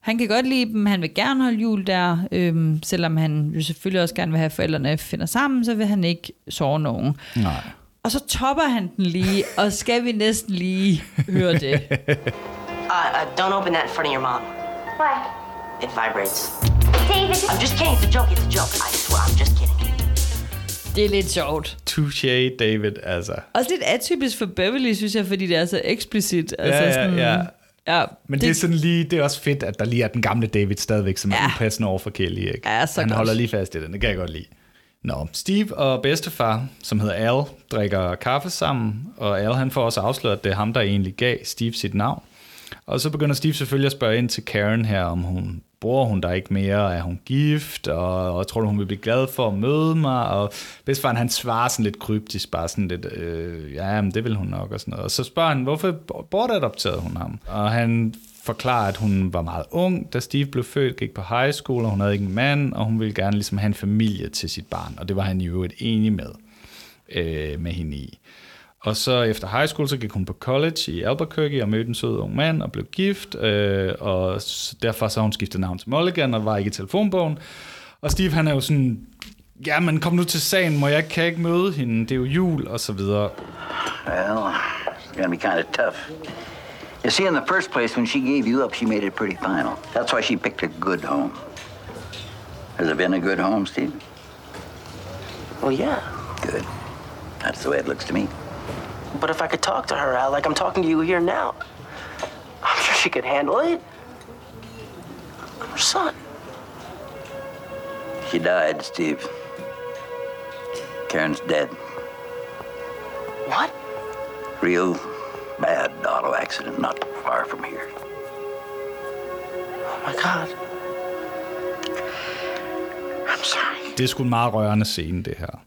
Han kan godt lide dem, han vil gerne holde jul der, øhm, selvom han jo selvfølgelig også gerne vil have, at forældrene finder sammen, så vil han ikke sove nogen. Nej. Og så topper han den lige, og skal vi næsten lige høre det. Uh, uh, don't open that in front of your mom. Why? It vibrates. David. I'm just kidding. It's a joke. It's a joke. I swear, I'm just kidding. Det er lidt sjovt. Touché, David, altså. Også lidt atypisk for Beverly, synes jeg, fordi det er så eksplicit. Altså ja, ja, sådan, ja. Ja, men det, det er sådan lige, det er også fedt, at der lige er den gamle David stadigvæk, som ja. er upassende over for Kelly, ikke? Ja, så han godt. Holder lige fast i den, det kan jeg godt lide. Nå, Steve og bedstefar, som hedder Al, drikker kaffe sammen, og Al han får også afsløret, at det er ham, der egentlig gav Steve sit navn. Og så begynder Steve selvfølgelig at spørge ind til Karen her, om hun bor hun der ikke mere, er hun gift, og, og tror du, hun vil blive glad for at møde mig, og bedstefaren han svarer sådan lidt kryptisk, bare sådan lidt, øh, ja, men det vil hun nok, og sådan noget. Og så spørger han, hvorfor bortadopterede hun ham? Og han forklarer, at hun var meget ung, da Steve blev født, gik på high school, og hun havde ikke en mand, og hun ville gerne ligesom have en familie til sit barn, og det var han i øvrigt enig med, øh, med hende i. Og så efter high school, så gik hun på college i Albuquerque og mødte en sød ung mand og blev gift. Øh, og derfor så har hun skiftet navn til Mulligan og var ikke i telefonbogen. Og Steve, han er jo sådan, ja, men kom nu til sagen, må jeg kan ikke møde hende, det er jo jul, og så videre. Well, it's gonna be kind of tough. You see, in the first place, when she gave you up, she made it pretty final. That's why she picked a good home. Has it been a good home, Steve? Well, yeah. Good. That's the way it looks to me. But if I could talk to her, Al, like I'm talking to you here now, I'm sure she could handle it. I'm her son. She died, Steve. Karen's dead. What? Real bad auto accident not far from here. Oh, my God. I'm sorry. Det er sgu en meget rørende scene, det her.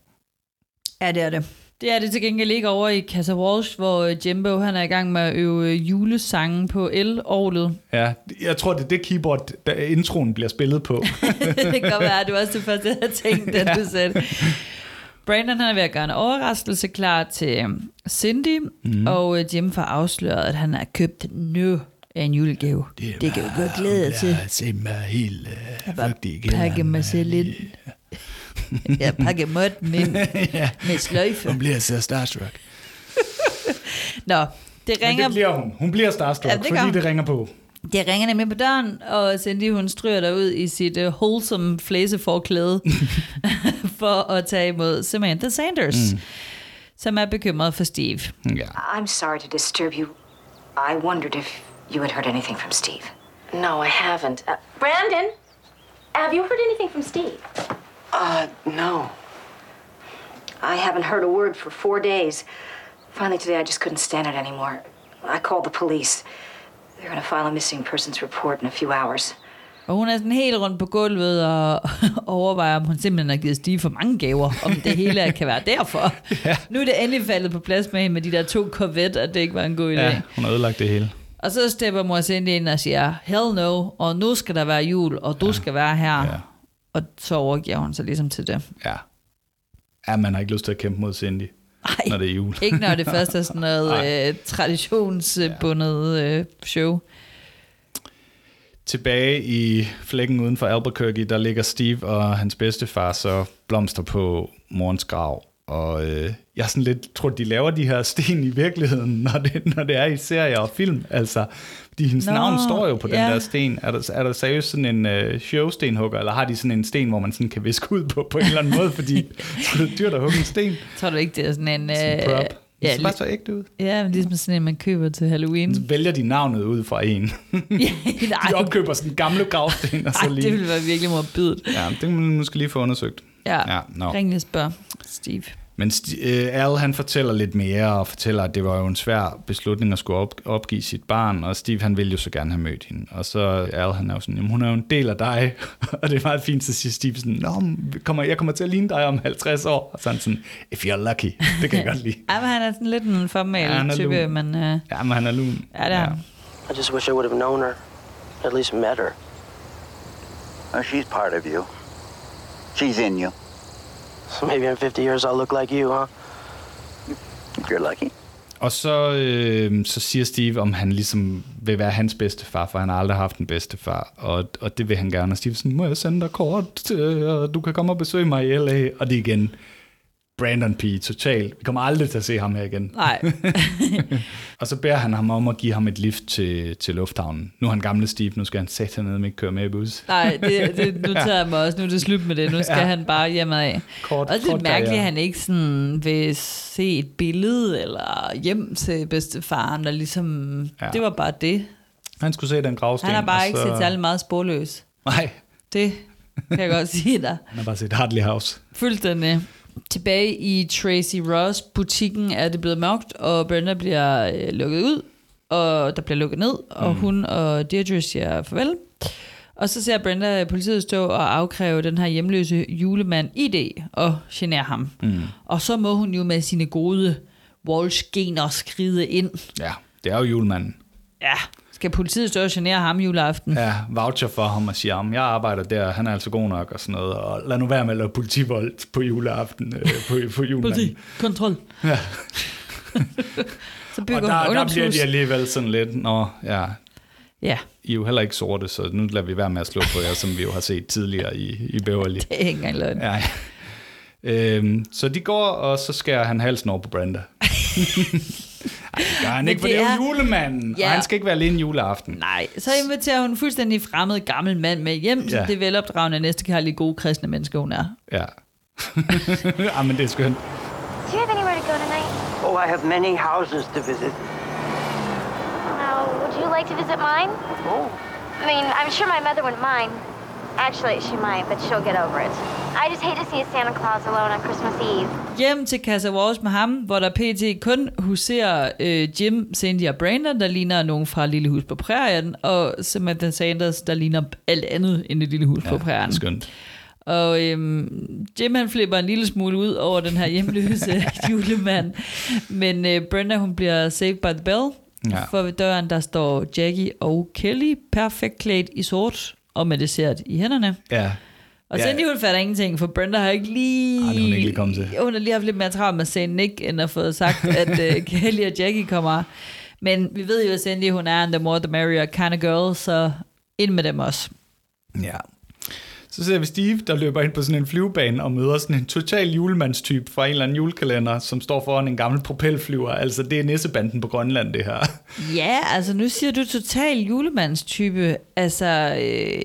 Ja, det er det. Det er det til gengæld ikke over i Casa Walsh, hvor Jimbo han er i gang med at øve julesangen på el-orglet. Ja, jeg tror, det er det keyboard, der introen bliver spillet på. Det kan være, det var også det første, jeg havde tænkt, da du sagde det. Brandon han er ved at gøre en overraskelse klar til Cindy, mm. og Jim får afsløret, at han har købt nu en julegave. Det, det kan jo godt glæde til. Jeg var helt fugtig. Pakke mig selv lidt. Jeg pakker måtten ind ja. Med sløjfe. Hun bliver så starstruck. Nå, det ringer... Men det bliver hun. Hun bliver starstruck, ja, det fordi det ringer på. Det ringer nemlig på døren, og Cindy hun stryger derud i sit uh, wholesome flæseforklæde for at tage imod Samantha Sanders, mm. som er bekymret for Steve. Yeah. I'm sorry to disturb you. I wondered if you had heard anything from Steve. No, I haven't. Uh, Brandon, have you heard anything from Steve? Uh, no. I haven't heard a word for four days. Finally today, I just couldn't stand it anymore. I called the police. They're going to file a missing persons report in a few hours. Og hun er sådan helt rundt på gulvet og overvejer, om hun simpelthen har givet Steve for mange gaver, om det hele kan være derfor. Ja. Nu er det endelig faldet på plads med hende med de der to Corvette, og det ikke var en god idé. Ja, hun har ødelagt det hele. Og så stepper mor Cindy ind og siger, hell no, og nu skal der være jul, og du ja. Skal være her. Ja. Og så overgiver hun sig ligesom til det. Ja. Ja, man har ikke lyst til at kæmpe mod Cindy, ej, når det er jul. Ikke når det først er sådan noget øh, traditionsbundet øh, show. Tilbage i flækken uden for Albuquerque, der ligger Steve og hans bedstefar så blomster på morens grav. Og øh, jeg sådan lidt tror, de laver de her sten i virkeligheden, når det, når det er i serier og film. Altså, fordi hendes Nå, navn står jo på yeah. den der sten. Er der, er der seriøst sådan en øh, showstenhugger, eller har de sådan en sten, hvor man sådan kan viske ud på på en eller anden måde, fordi det er dyrt at hugge en sten? Tror du ikke, det er sådan en... Øh, sådan en prop. Det ja, ser bare så ægte ud. Ja, men ligesom sådan en, man køber til Halloween. Så vælger de navnet ud fra en. De opkøber sådan en gamle gravsten. Og så ej, lige. Det ville være virkelig morbidt. Ja, det kan man måske lige få undersøgt. Ja, ja no. Ring lige spørg Steve. Men Al, han fortæller lidt mere, og fortæller, at det var jo en svær beslutning at skulle opgive sit barn, og Steve, han ville jo så gerne have mødt hende. Og så Al, han er jo sådan, jamen, hun er jo en del af dig, og det er meget fint, så siger Steve sådan, nå, kommer, jeg kommer til at ligne dig om halvtreds år, og så han sådan, if you're lucky, det kan jeg godt lide. Ja, men han er sådan lidt en formel ja, type, men... Uh... Ja, men han er lun. Ja, det er han. I just wish I would have known her, at least met her. Oh, she's part of you. She's in you. So maybe in fifty years I'll look like you, huh? If you're lucky. Og så, øh, så siger Steve, om han ligesom vil være hans bedstefar, for han har aldrig haft en bedstefar, og, og det vil han gerne. Og Steve sådan, må jeg sende dig kort, og du kan komme og besøge mig i L A, og det igen... Brandon P. totalt. Vi kommer aldrig til at se ham her igen. Nej. Og så beder han ham om at give ham et lift til, til lufthavnen. Nu er han gamle Steve, nu skal han sætte ned med ikke køre med i bus. Nej, det, det noterer jeg mig også. Nu er det slut med det. Nu skal ja. han bare hjemme af. Kort, og det er mærkeligt, at han ikke sådan vil se et billede eller hjem til bedstefaren. Der ligesom, ja. Det var bare det. Han skulle se den gravsten. Han har bare ikke så... set særlig meget sporløs. Nej. Det kan jeg godt sige dig. Han har bare set Hartley House. Fuldstændig. Tilbage i Tracey Ross butikken er det blevet mørkt, og Brenda bliver øh, lukket ud, og der bliver lukket ned, og mm. hun og Deidre siger farvel. Og så ser Brenda politiet stå og afkræve den her hjemløse julemand I D og genere ham. Mm. Og så må hun jo med sine gode Walsh-gener skride ind. Ja, det er jo julemanden. Ja, skal politiet stå og genere ham juleaften? Ja, voucher for ham og siger, jeg arbejder der, han er altså god nok og sådan noget, og lad nu være med at lave politivold på juleaften, øh, på, på julemanden. Politi, kontrol. Ja. Så bygger og der, der bliver de alligevel sådan lidt, nå, ja. Ja. I er jo heller ikke sorte, så nu lader vi være med at slå på jer, som vi jo har set tidligere i, i Beverly. Det er ikke engang løgn. Ja. Øhm, så de går, og så skærer han halsen over på Brenda. Ej, det gør han ikke, for det er, det er julemanden, ja. Og han skal ikke være alene juleaften. Nej, så inviterer hun fuldstændig fremmed gammel mand med hjem, ja. Så det er velopdragende næstekærlige gode kristne mennesker, hun er. Ja. Ah, men det er skønt. Do you have anywhere to go tonight? Oh, I have many houses to visit. Now, would you like to visit mine? Oh. I mean, I'm sure my mother wouldn't mind. Actually, she might, but she'll get over it. I just hate to see a Santa Claus alone on Christmas Eve. Hjem til Casa Walsh med ham, hvor der pt. kun huserer øh, Jim, Cindy og Brandon, der ligner nogen fra Lille Hus på Prærien, og Samantha Sanders, der ligner alt andet end Det Lille Hus ja, på Prærien. Ja, skønt. Og øhm, Jim, han flipper en lille smule ud over den her hjemløse julemand. Men øh, Brenda, hun bliver saved by the bell. Ja. For ved døren, der står Jackie og Kelly, perfekt klædt i sort og med dessert i hænderne. Ja. Og ja. Cindy, hun fatter ingenting, for Brenda har ikke lige... Ej, hun er ikke lige kommet til. Hun har lige haft lidt mere travlt med at sige Nick, end at få sagt, at uh, Kelly og Jackie kommer. Men vi ved jo, at Cindy, hun er en the more the merrier kind of girl, så ind med dem også. Ja. Så ser vi Steve, der løber ind på sådan en flyvebane og møder sådan en total julemandstype fra en eller anden julekalender, som står foran en gammel propelflyver. Altså, det er nissebanden på Grønland, det her. Ja, altså, nu siger du total julemandstype. Altså... Øh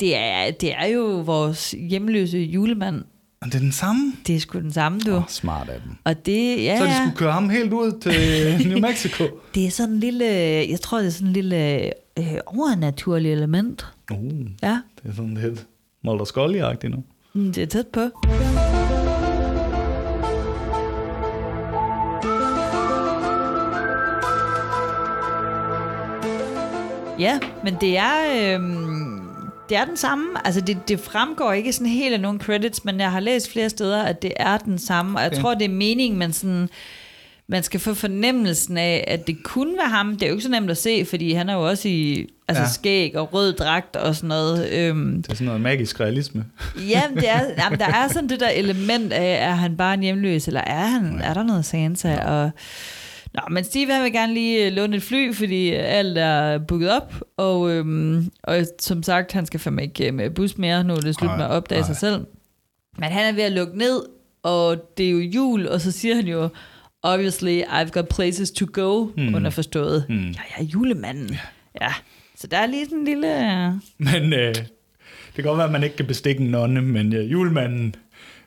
Det er, det er jo vores hjemløse julemand. Og det er den samme? Det er sgu den samme, du. Åh, oh, smart af dem. Og det, ja, så de skulle køre ham helt ud til New Mexico. Det er sådan en lille, jeg tror, det er sådan en lille øh, overnaturlig element. Uh, ja. Det er sådan lidt Mulder Scully-agtigt nu. Mm, det er tæt på. Ja, men det er... Øh, Det er den samme, altså det, det fremgår ikke sådan helt af nogen credits, men jeg har læst flere steder, at det er den samme, og jeg okay. tror, det er meningen, man, sådan, man skal få fornemmelsen af, at det kunne være ham. Det er jo ikke så nemt at se, fordi han er jo også i altså ja. skæg og rød dragt og sådan noget. Øhm, det er sådan noget magisk realisme. Jamen, det er, jamen, der er sådan det der element af, er han bare en hjemløs, eller er, han, er der noget Santa, og... Nå, men Steve, han vil gerne lige låne et fly, fordi alt er booket op, og, øhm, og som sagt, han skal fandme ikke med bus mere, nu er det slut med at opdage ej. sig selv. Men han er ved at lukke ned, og det er jo jul, og så siger han jo, obviously, I've got places to go, mm. underforstået. Mm. Ja, jeg er julemanden. Yeah. Ja, så der er lige sådan en lille... Men øh, det kan godt være, at man ikke kan bestikke en nonne, men øh, julemanden...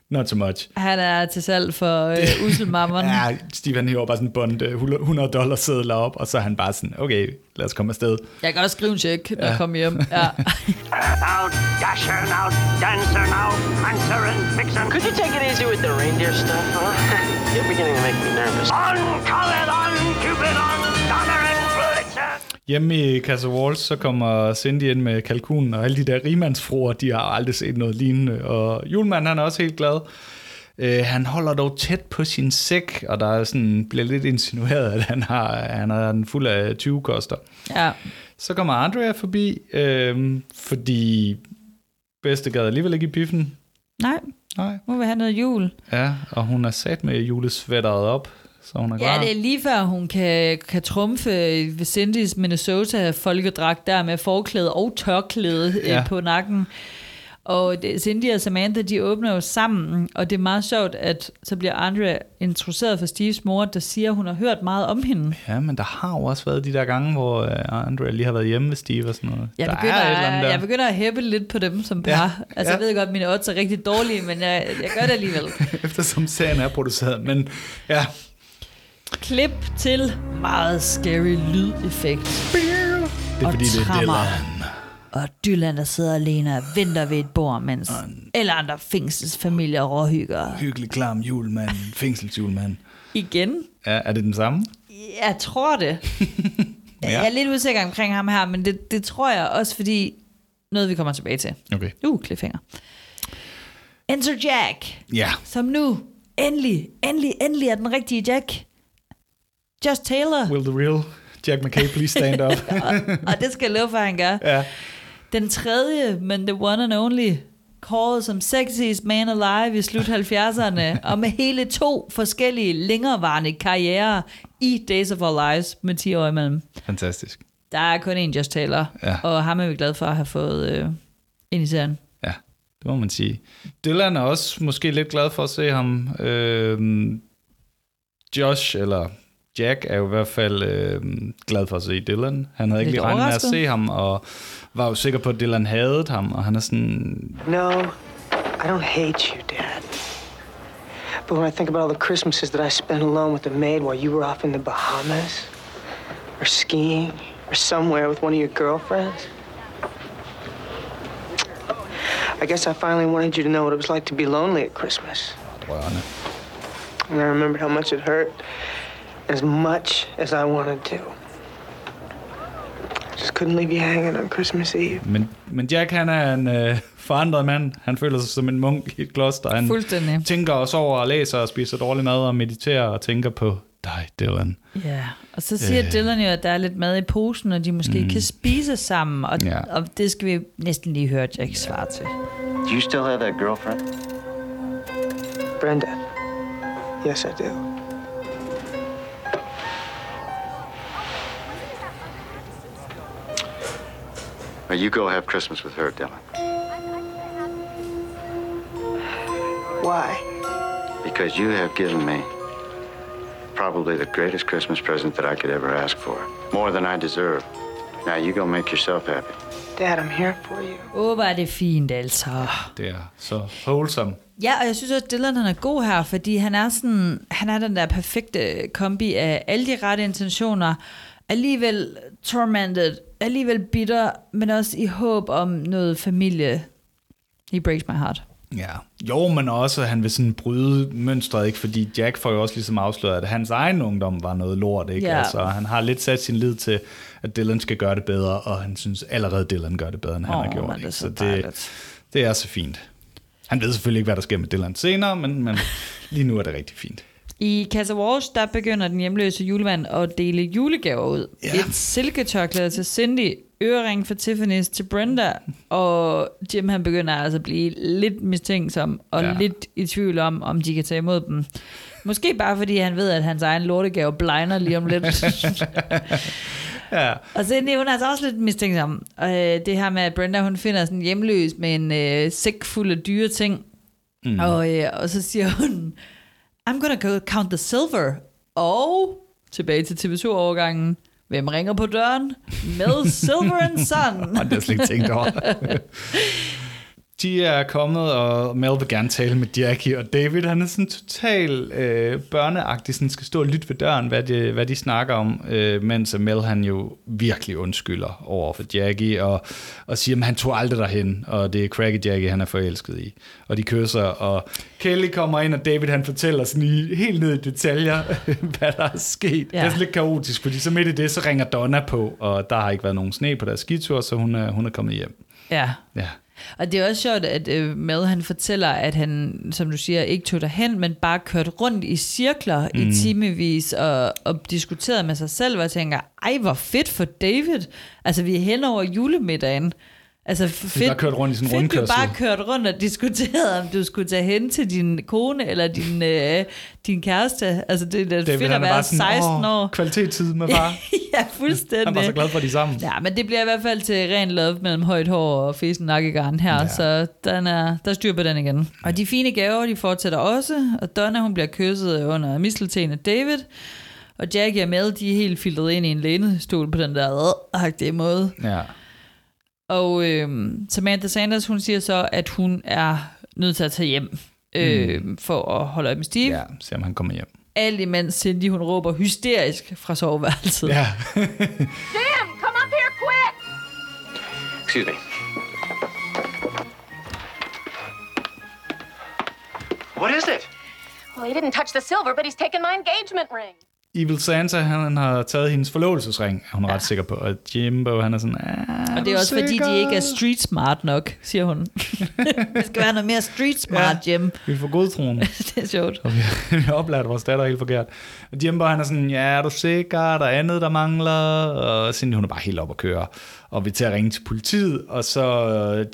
Not so much. Han er til salg for øh, uselmammeren. Ja, Steve, han hiver bare sådan en bund hundrede dollars sedler op, og så er han bare sådan, okay, lad os komme afsted. Jeg kan også skrive en check, når ja. jeg kommer hjem. Ja. Out, dasher out, dancer out, dancer and fixer. Could you take it easy with the reindeer stuff, huh? You're beginning to make me nervous. On, call it on, Cupid on, Donner and Blitzer. Hjemme i Casa Walsh, så kommer Cindy ind med kalkunen, og alle de der rigmandsfruer, de har aldrig set noget lignende. Og julemanden, han er også helt glad. Øh, han holder dog tæt på sin sæk, og der er sådan, bliver lidt insinueret, at han har, han har den fuld af tyve koster. Ja. Så kommer Andrea forbi, øh, fordi bedste gad alligevel ikke i biffen. Nej, Nej. Hun vil have noget jul. Ja, og hun er sat med julesvætteret op. Så hun er ja, det er lige før hun kan, kan trumfe Cindy's Minnesota-folkedragt der med forklæde og tørklæde ja. på nakken. Og Cindy og Samantha, de åbner jo sammen, og det er meget sjovt, at så bliver Andrea introduceret for Steves mor, der siger, at hun har hørt meget om hende. Ja, men der har jo også været de der gange, hvor Andrea lige har været hjemme ved Steve og sådan noget. Jeg, der begynder, er et eller andet der. Jeg begynder at hæppe lidt på dem som par. Ja, altså, ja. Jeg ved godt, at mine odds er rigtig dårlige, men jeg, jeg gør det alligevel. Eftersom serien er produceret, men ja. Klip til meget scary lydeffekt. Det er fordi, det er Dylan. Og Dylan, der sidder alene og venter ved et bord, mens alle andre fængselsfamilier råhygger. Hyggelig klam julemand, fængselsjulemand. Igen? Ja, er det den samme? Jeg tror det. Ja. Jeg er lidt usikker omkring ham her, men det, det tror jeg også, fordi noget vi kommer tilbage til. Okay. Uh, cliffhanger. Enter Jack. Ja. Som nu endelig, endelig, endelig er den rigtige Jack. Josh Taylor. Will the real Jack McKay please stand up? og, og det skal jeg love for, han gør. Ja. Den tredje, men the one and only, kåret som sexiest man alive i slut halvfjerdserne, og med hele to forskellige længerevarende karrierer i Days of Our Lives med ti år imellem. Fantastisk. Der er kun én Josh Taylor, ja. Og ham er vi glade for at have fået øh, ind i serien. Ja, det må man sige. Dylan er også måske lidt glad for at se ham. Øh, Josh, eller Jack er jo i hvert fald øh, glad for at se Dylan. Han havde ikke lige regnet med at se ham, og var jo sikker på, at Dylan havde ham, og han er sådan... No, I don't hate you, Dad. But when I think about all the Christmases that I spent alone with the maid while you were off in the Bahamas, or skiing, or somewhere with one of your girlfriends, I guess I finally wanted you to know what it was like to be lonely at Christmas. Wow. And I remembered how much it hurt. As much as I wanted to. I just couldn't leave you hanging on Christmas Eve. Men, men Jack, han er en øh, forandret mand. Han føler sig som en munk i et kloster. Han Fuldstændig. tænker og sover og læser og spiser dårlig mad og mediterer og tænker på dig, Dylan. Ja, yeah. Og så siger øh. Dylan jo, at der er lidt mad i posen, og de måske mm. kan spise sammen. Og, yeah. og det skal vi næsten lige høre Jack svare til. Do you still have that girlfriend? Brenda. Yes, I do. Now you go have Christmas with her, Dylan. Why? Because you have given me probably the greatest Christmas present that I could ever ask for. More than I deserve. Now you go make yourself happy. Dad, I'm here for you. Åh, oh, var det fint, altså. Det er så wholesome. Ja, og jeg synes også, at Dylan er god her, fordi han er, sådan, han er den der perfekte kombi af alle de rette intentioner, alligevel tormented, alligevel bitter, men også i håb om noget familie. He breaks my heart. Ja, jo, men også, han vil sådan bryde mønstret, ikke? Fordi Jack får jo også ligesom afsløret, at hans egen ungdom var noget lort, ikke? Ja. Altså, han har lidt sat sin lid til, at Dylan skal gøre det bedre, og han synes allerede, Dylan gør det bedre, end han oh, har gjort. Man, det er så, så det, det er så fint. Han ved selvfølgelig ikke, hvad der sker med Dylan senere, men, men lige nu er det rigtig fint. I Casa Walsh, der begynder den hjemløse julemand at dele julegaver ud. Yeah. Et silketørklæde til Cindy, ørering for Tiffany's til Brenda, og Jim han begynder altså at blive lidt mistænksom og yeah. lidt i tvivl om, om de kan tage imod dem. Måske bare fordi han ved, at hans egen lortegave blegner lige om lidt. Ja. Og Cindy, hun er altså også lidt mistænksom. Og det her med, at Brenda hun finder sådan hjemløs med en øh, sæk fuld af dyre ting, mm. og, øh, og så siger hun... I'm gonna go count the silver. Og tilbage til T V to-overgangen. Hvem ringer på døren? Mel, Silver and Son. Det har jeg slet ikke tænkt over. De er kommet, og Mel vil gerne tale med Jackie, og David han er sådan total øh, børneagtig, sådan skal stå og lytte ved døren, hvad de, hvad de snakker om, øh, mens Mel han jo virkelig undskylder over for Jackie, og, og siger, at han tog aldrig derhen, og det er Cracky Jackie, han er forelsket i. Og de kysser, og Kelly kommer ind, og David han fortæller sådan i, helt ned i detaljer, hvad der er sket. Ja. Det er lidt kaotisk, fordi så midt i det, så ringer Donna på, og der har ikke været nogen sne på deres skitur, så hun er, hun er kommet hjem. Ja. Ja. Og det er også sjovt, at øh, Mel han fortæller, at han, som du siger, ikke tog derhen, men bare kørte rundt i cirkler mm. i timevis og, og diskuterede med sig selv, og tænker, ej, hvor fedt for David. Altså, vi er hen over julemiddagen. Altså fedt, bare kørt rundt i sådan fedt du bare kørt rundt og diskuterede, om du skulle tage hen til din kone eller din, øh, din kæreste. Altså det er fedt at være sådan, seksten år. Kvalitetstid med far. Ja, fuldstændig. Han var så glad for de sammen. Ja, men det bliver i hvert fald til ren love mellem højt hår og fesen nakkegarn her. Ja. Så den er, der styr på den igen. Og de fine gaver, de fortsætter også. Og Donna, hun bliver kysset under misteltenen af David. Og Jackie og Mel, de er helt filtret ind i en lænestol på den der agtige måde. Ja. Og øh, Samantha Sanders, hun siger så, at hun er nødt til at tage hjem øh, mm. for at holde øje med Steve. Ja, se om han kommer hjem. Alt imens Cindy, hun råber hysterisk fra soveværelset. Ja. Sam, come up here quick! Excuse me. What is it? Well, he didn't touch the silver, but he's taken my engagement ring. Evil Santa, han har taget hendes forlovelsesring, er hun ja. ret sikker på. Og Jimbo, han er sådan, er Og det er også sikker? Fordi, de ikke er street smart nok, siger hun. Det skal være noget mere street smart, ja, Jim. Vi får godtroende. Det er sjovt. Og vi har oplært vores datter helt forkert. Og Jimbo, han er sådan, ja, er du sikker? Der er andet, der mangler. Og Cindy, hun er bare helt op at køre. Og vi er til at ringe til politiet. Og så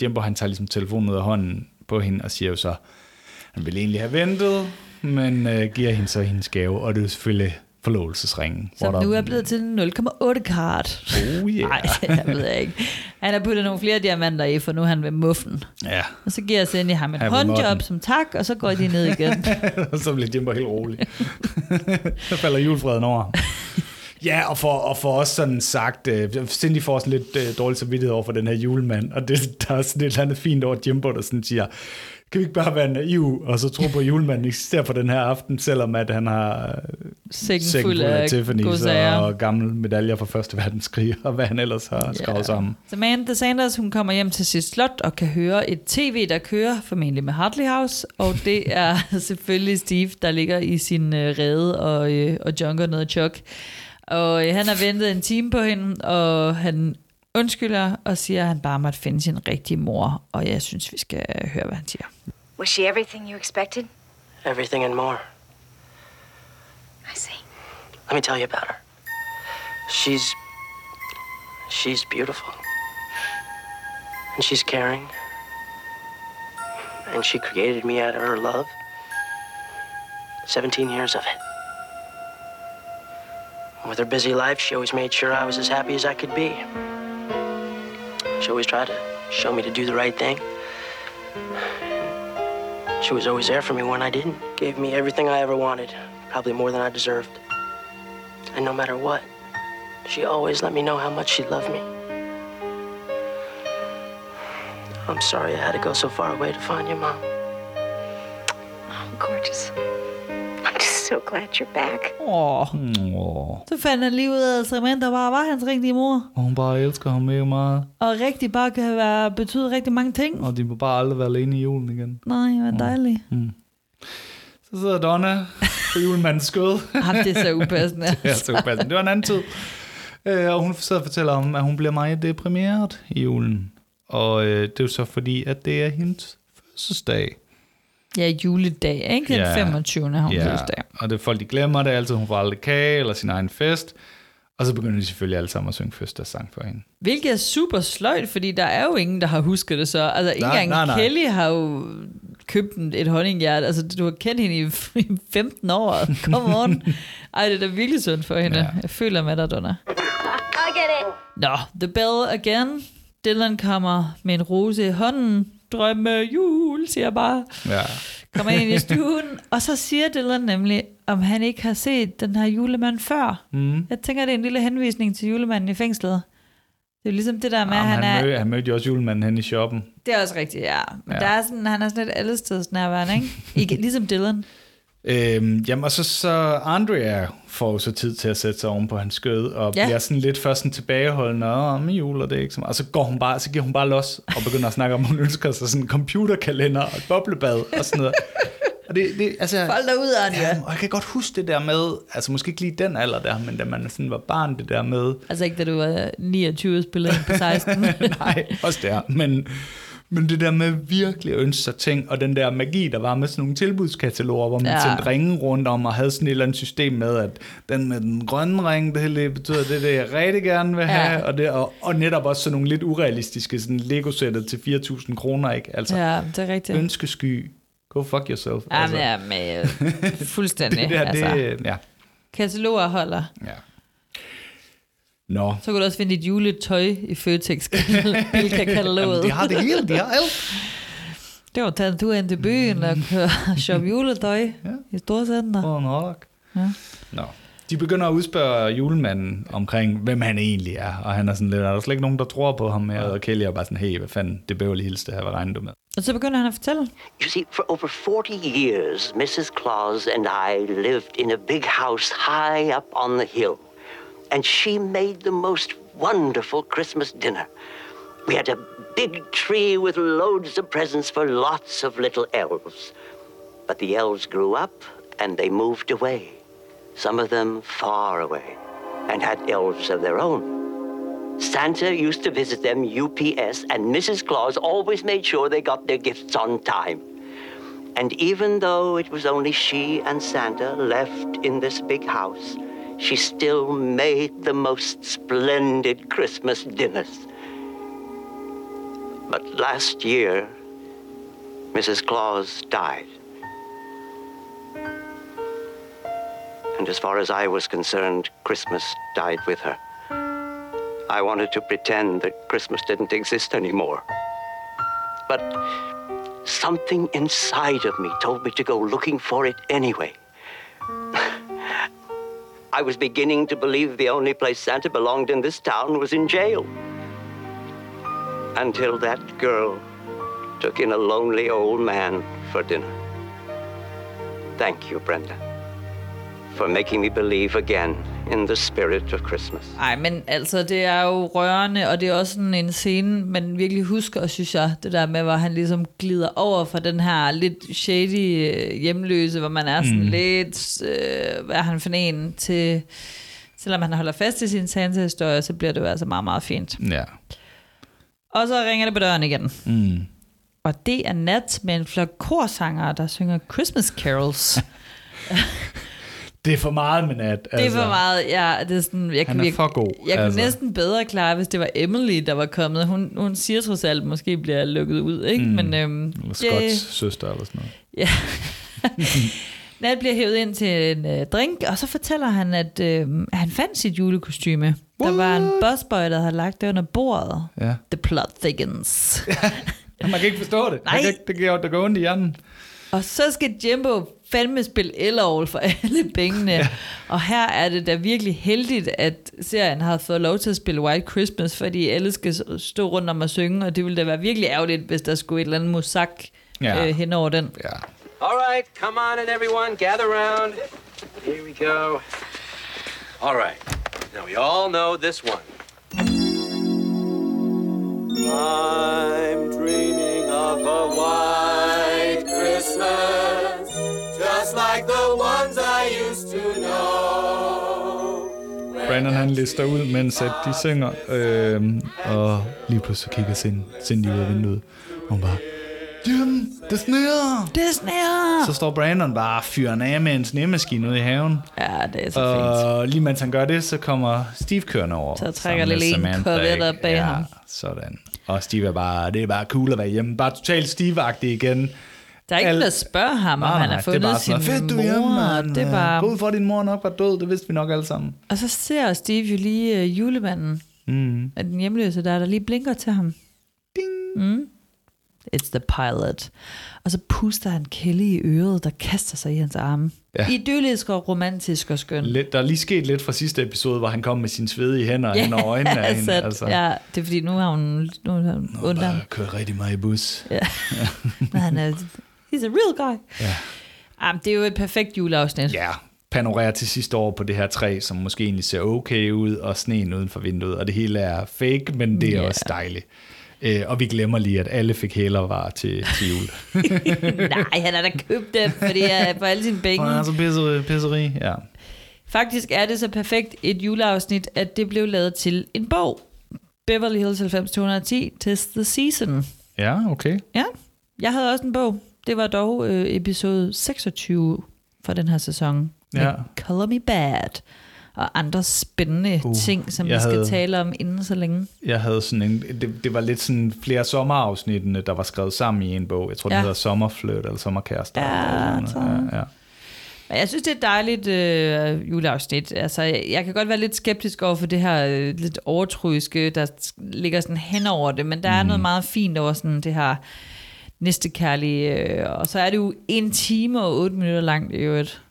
Jimbo, han tager ligesom telefonen ud af hånden på hende og siger jo så, han ville egentlig have ventet, men øh, giver hende så hendes gave. Og det er selvfølgelig forlovelsesringen. Som nu er blevet til nul komma otte karat. Oh yeah. Nej, jeg ved ikke. Han har puttet nogle flere diamanter i, for nu er han ved muffen. Ja. Og så giver jeg så ind i ham et håndjob som tak, og så går de ned igen. Og så bliver Jimbo helt rolig. Så falder julefreden over. Ja, og for, og for os sådan sagt, uh, Cindy får sådan lidt uh, dårlig samvittighed over for den her julemand, og det, der er sådan et eller andet fint over Jimbo, der sådan siger, kan vi ikke bare være naiv, og så tro på, at julemanden eksisterer for den her aften, selvom at han har sækken fuld af Tiffany's og gamle medaljer fra Første Verdenskrig, og hvad han ellers har yeah. skravet sammen. Samantha Sanders, hun kommer hjem til sit slot og kan høre et tv, der kører, formentlig med Hartley House, og det er selvfølgelig Steve, der ligger i sin øh, rede og, øh, og junker noget chok. Og øh, han har ventet en time på hende, og han undskylder og siger, at han bare måtte finde sin rigtige mor, og jeg synes, vi skal høre, hvad han siger. Was she everything you expected? Everything and more. I see. Let me tell you about her. She's she's beautiful. And she's caring. And she created me out of her love. seventeen years of it. With her busy life, she always made sure I was as happy as I could be. She always tried to show me to do the right thing. She was always there for me when I didn't. Gave me everything I ever wanted, probably more than I deserved. And no matter what, she always let me know how much she loved me. I'm sorry I had to go so far away to find you, Mom. Oh, gorgeous. I'm just so glad you're back. Åh. Oh. Så fandt han lige ud af, at Samantha bare var hans rigtige mor. Og hun bare elsker ham mega meget. Og rigtig bare kan være, betyde rigtig mange ting. Og de må bare aldrig være alene i julen igen. Nej, hvor oh. dejligt. Mm. Så sidder Donna på julemandens skød. Jamen, det er så upassende. Det er så upassende. Det var en anden tid. Og hun sidder og fortæller om, at hun bliver meget deprimeret i julen. Og det er jo så fordi, at det er hendes fødselsdag. Ja, juledag, ikke? Den ja, femogtyvende har hun ja. fødselsdag. Og det folk, de glemmer, det er altid, hun får aldrig kage eller sin egen fest. Og så begynder de selvfølgelig alle sammen at synge fødselsdagssang for hende. Hvilket er super sløjt, fordi der er jo ingen, der har husket det så. Altså, ikke engang Kelly har jo købt et honninghjerte. Altså, du har kendt hende i femten år. Come on. Ej, det er da virkelig sundt for hende. Ja. Jeg føler med dig, Donna. Nå, the bell again. Dylan kommer med en rose i hånden. Drømme jul, siger jeg bare. Ja. Kommer ind i stuen, og så siger Dylan nemlig, om han ikke har set den her julemand før. Mm. Jeg tænker, det er en lille henvisning til julemanden i fængslet. Det er ligesom det der med, ja, han, han er... Mød, han mødte jo også julemanden hen i shoppen. Det er også rigtigt, ja. Men ja. Der er sådan, han er sådan lidt allestedsnærværende, ikke? Ligesom Dylan. Øhm, jamen, og så, så Andrea får så tid til at sætte sig oven på hans skød, og ja. bliver sådan lidt først sådan tilbageholdende, og med jul, og det er ikke så meget. Og så, går hun bare, så giver hun bare los, og begynder at snakke om, hun ønsker sig sådan en computerkalender, og et boblebad, og sådan noget. Og det, det, altså, folk derude, Andrea. Ja, og jeg kan godt huske det der med, altså måske ikke lige den alder der, men da man sådan var barn, det der med. Altså ikke da du var niogtyve og spillede på seksten. Nej, også der, men... Men det der med virkelig at ønske sig ting, og den der magi, der var med sådan nogle tilbudskataloger, hvor man ja. sendte ringe rundt om, og havde sådan et eller andet system med, at den med den grønne ring, det hele betyder det, det jeg rigtig gerne vil have, ja. og, det, og, og netop også sådan nogle lidt urealistiske, sådan Lego-sættet til fire tusind kroner, ikke? Altså, ja, det er rigtigt. Ønskesky. Go fuck yourself. Ja, altså. ja med fuldstændig. det der, altså. det, ja. Kataloger holder. Ja. No. Så kunne du også finde dit juletøj i Føtex-kataloget. De har det hele, de har alt. Det var at tage en tur ind til byen mm. og shoppe juletøj ja. i storcenter. Åh, oh, ja. no. De begynder at udspørge julemanden omkring, hvem han egentlig er. Og han er sådan lidt, er der slet ikke nogen, der tror på ham mere? Ja. Og Kelly er bare sådan, hey, hvad fanden, det Beverly Hills, det her, hvad regner du med? Og så begynder han at fortælle. You see, for over forty years, missus Claus and I lived in a big house high up on the hill. And she made the most wonderful Christmas dinner. We had a big tree with loads of presents for lots of little elves. But the elves grew up and they moved away. Some of them far away and had elves of their own. Santa used to visit them U P S and missus Claus always made sure they got their gifts on time. And even though it was only she and Santa left in this big house, she still made the most splendid Christmas dinners. But last year, missus Claus died. And as far as I was concerned, Christmas died with her. I wanted to pretend that Christmas didn't exist anymore. But something inside of me told me to go looking for it anyway. I was beginning to believe the only place Santa belonged in this town was in jail. Until that girl took in a lonely old man for dinner. Thank you, Brenda, for making me believe again in the spirit of Christmas. Ej, men altså, det er jo rørende, og det er også sådan en scene, man virkelig husker, synes jeg, det der med, hvor han ligesom glider over fra den her lidt shady hjemløse, hvor man er sådan mm. lidt, øh, hvad er han for en, til, selvom han holder fast i sin Santa-historie, så bliver det jo altså meget, meget fint. Ja. Og så ringer det på døren igen. Mm. Og det er Nat med en flok korsangere, der synger Christmas carols. Det er for meget med Nat. Altså. Det er for meget, ja. Det er sådan, jeg, han er for god. Jeg, jeg altså. kunne næsten bedre klare, hvis det var Emily, der var kommet. Hun, hun siger trods alt, måske bliver lukket ud, ikke? Mm. Men, øhm, eller Scotts det, søster eller sådan noget. Ja. Nat bliver hævet ind til en øh, drink, og så fortæller han, at øh, han fandt sit julekostyme. What? Der var en busboy, der havde lagt det under bordet. Yeah. The plot thickens. Man kan ikke forstå det. Nej. Kan, det kan det går ondt i hjernen. Og så skal Jimbo fandme spille el-owl for alle pengene. Ja. Og her er det da virkelig heldigt, at serien har fået lov til at spille White Christmas, fordi alle skal stå rundt om og synge, og det ville da være virkelig ærgerligt, hvis der skulle et eller andet musak ja. øh, hen over den. Ja. All right, come on and everyone, gather round. Here we go. All right. Now we all know this one. I'm dreaming of a white Christmas. Just like the ones I used to know. Brandon han lister ud, mens at de synger, øh, og lige pludselig kigger Cindy sind, ud af vinduet, og hun bare, jamen, det sneer! Det sneer! Så står Brandon bare og fyrer af med en snemaskine ude i haven. Ja, det er så og fint. Og lige mens han gør det, så kommer Steve kørende over. Så trækker lige en Corvette op bag ja, ham. Sådan. Og Steve er bare, det er bare cool at være hjemme. Bare totalt Steve-agtig igen. Der er ikke noget at spørge ham, nej, om han har fundet sin mor. Det var god for, at din mor nok var død, det vidste vi nok alle sammen. Og så ser Steve jo lige øh, julemanden, mm. af den hjemløse, der der lige blinker til ham. Ding! Mm. It's the pilot. Og så puster han Kelly i øret, der kaster sig i hans arme. Ja. Idyllisk og romantisk og skøn. Lidt, der er lige sket lidt fra sidste episode, hvor han kom med sine svedige hænder og yeah, øjnene af hende. Altså. Ja, det er fordi, nu har hun, nu har hun ondt ham. Nu har kørt rigtig meget i bus. Ja. Men han er... He's a real guy. Ja. Jamen, det er jo et perfekt juleafsnit. Ja, panorerer til sidste år på det her træ, som måske egentlig ser okay ud, og sneen uden for vinduet, og det hele er fake, men det er ja. også dejligt. Øh, og vi glemmer lige, at alle fik hælervarer til, til jul. Nej, han har da købt dem, fordi jeg får alle sine penge. Han er så pisseri, pisseri, ja. Faktisk er det så perfekt et juleafsnit, at det blev lavet til en bog. Beverly Hills nine oh two one oh, Tis the Season. Ja, okay. Ja, jeg havde også en bog. Det var dog øh, episode seksogtyve for den her sæson. Ja. Med Color Me Bad og andre spændende uh, ting, som vi skal havde, tale om inden så længe. Jeg havde sådan en, det, det var lidt sådan flere sommerafsnittene, der var skrevet sammen i en bog. Jeg tror, ja. Den hedder Sommerflirt eller Sommerkærester. Ja, eller sådan. Ja, ja. Jeg synes, det er et dejligt øh, juleafsnit. Altså, jeg, jeg kan godt være lidt skeptisk over for det her øh, lidt overtryske, der ligger sådan hen over det, men der mm. er noget meget fint over sådan det her næstekærlige, øh, og så er det jo en time og otte minutter langt i øvrigt.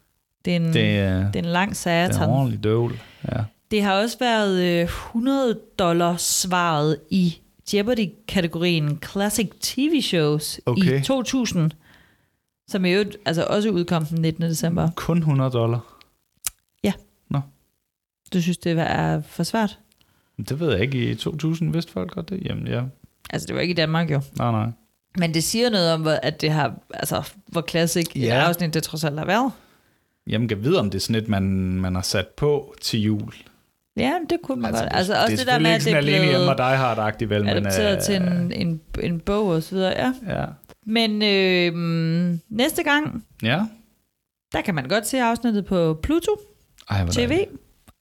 Det er en, det er, det er en lang satan. Det er en ordentlig døvl, ja. Det har også været øh, hundrede dollars-svaret i Jeopardy-kategorien Classic T V Shows okay. i to tusind, som i øvrigt altså også udkom den nittende december. Kun hundrede dollar? Ja. Nå. Du synes, det er for svært? Det ved jeg ikke. I to tusind vidste folk godt det. Jamen, ja. Altså, det var ikke i Danmark jo. Nej, nej. Men det siger noget om, at det har, altså, hvor classic ja. et afsnit, det trods alt har været. Jamen, kan vide, om det er sådan et, man, man har sat på til jul. Ja, det kunne man altså, godt. Altså, det, også det, det der med, at det er blevet... Det er alene hjemme og dig hardt-agtigt, vel? Adopteret øh, til en, en, en bog og så videre, ja. Ja. Men øh, næste gang, ja. der kan man godt se afsnittet på Pluto Ej, T V. Dejligt.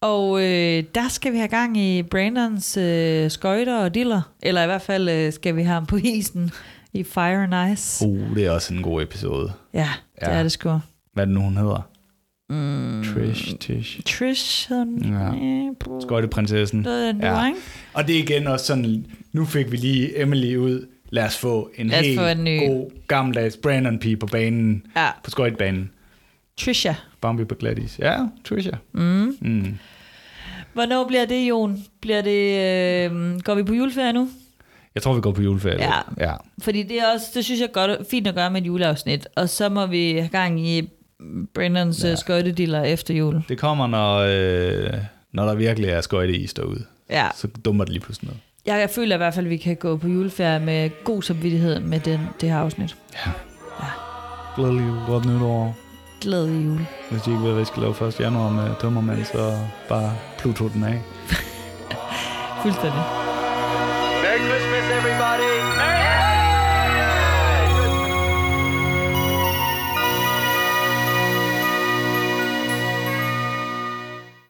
Og øh, der skal vi have gang i Brandons øh, skøjter og diller. Eller i hvert fald øh, skal vi have ham på isen i Fire and Ice. Uh, det er også en god episode. Ja, det ja. er det sgu. Hvad er det nu, hun hedder? Mm. Trish, Tish. Trish. Ja. Skøjteprinsessen. Ja. Og det er igen også sådan, nu fik vi lige Emily ud. Lad os få en helt få en god, gammeldags Brandon-pige på banen, ja. på skøjtebanen. Trisha. Bambi på glatis. Ja, Trisha. Mm. Mm. Hvornår bliver det, Jon? Bliver det, øh, går vi på juleferie nu? Jeg tror, vi går på juleferie. Ja, ja. Fordi det er også, det synes jeg godt fint at gøre med et juleafsnit. Og så må vi have gang i Brandons ja. skøjtediller efter jul. Det kommer, når, øh, når der virkelig er skøjteis derude. Ja. Så dummer det lige pludselig noget. Jeg, jeg føler i hvert fald, at vi kan gå på juleferie med god samvittighed med den, det her afsnit. Ja. Ja. Glædelig jul. Godt nytår. Glædelig jul. Hvis I ikke ved, hvad I skal lave første januar med tømmermand, så bare Pluto den af. Fuldstændig. Merry Christmas, everybody! Merry Christmas!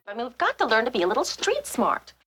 I mean, we've got to learn to be a little street smart.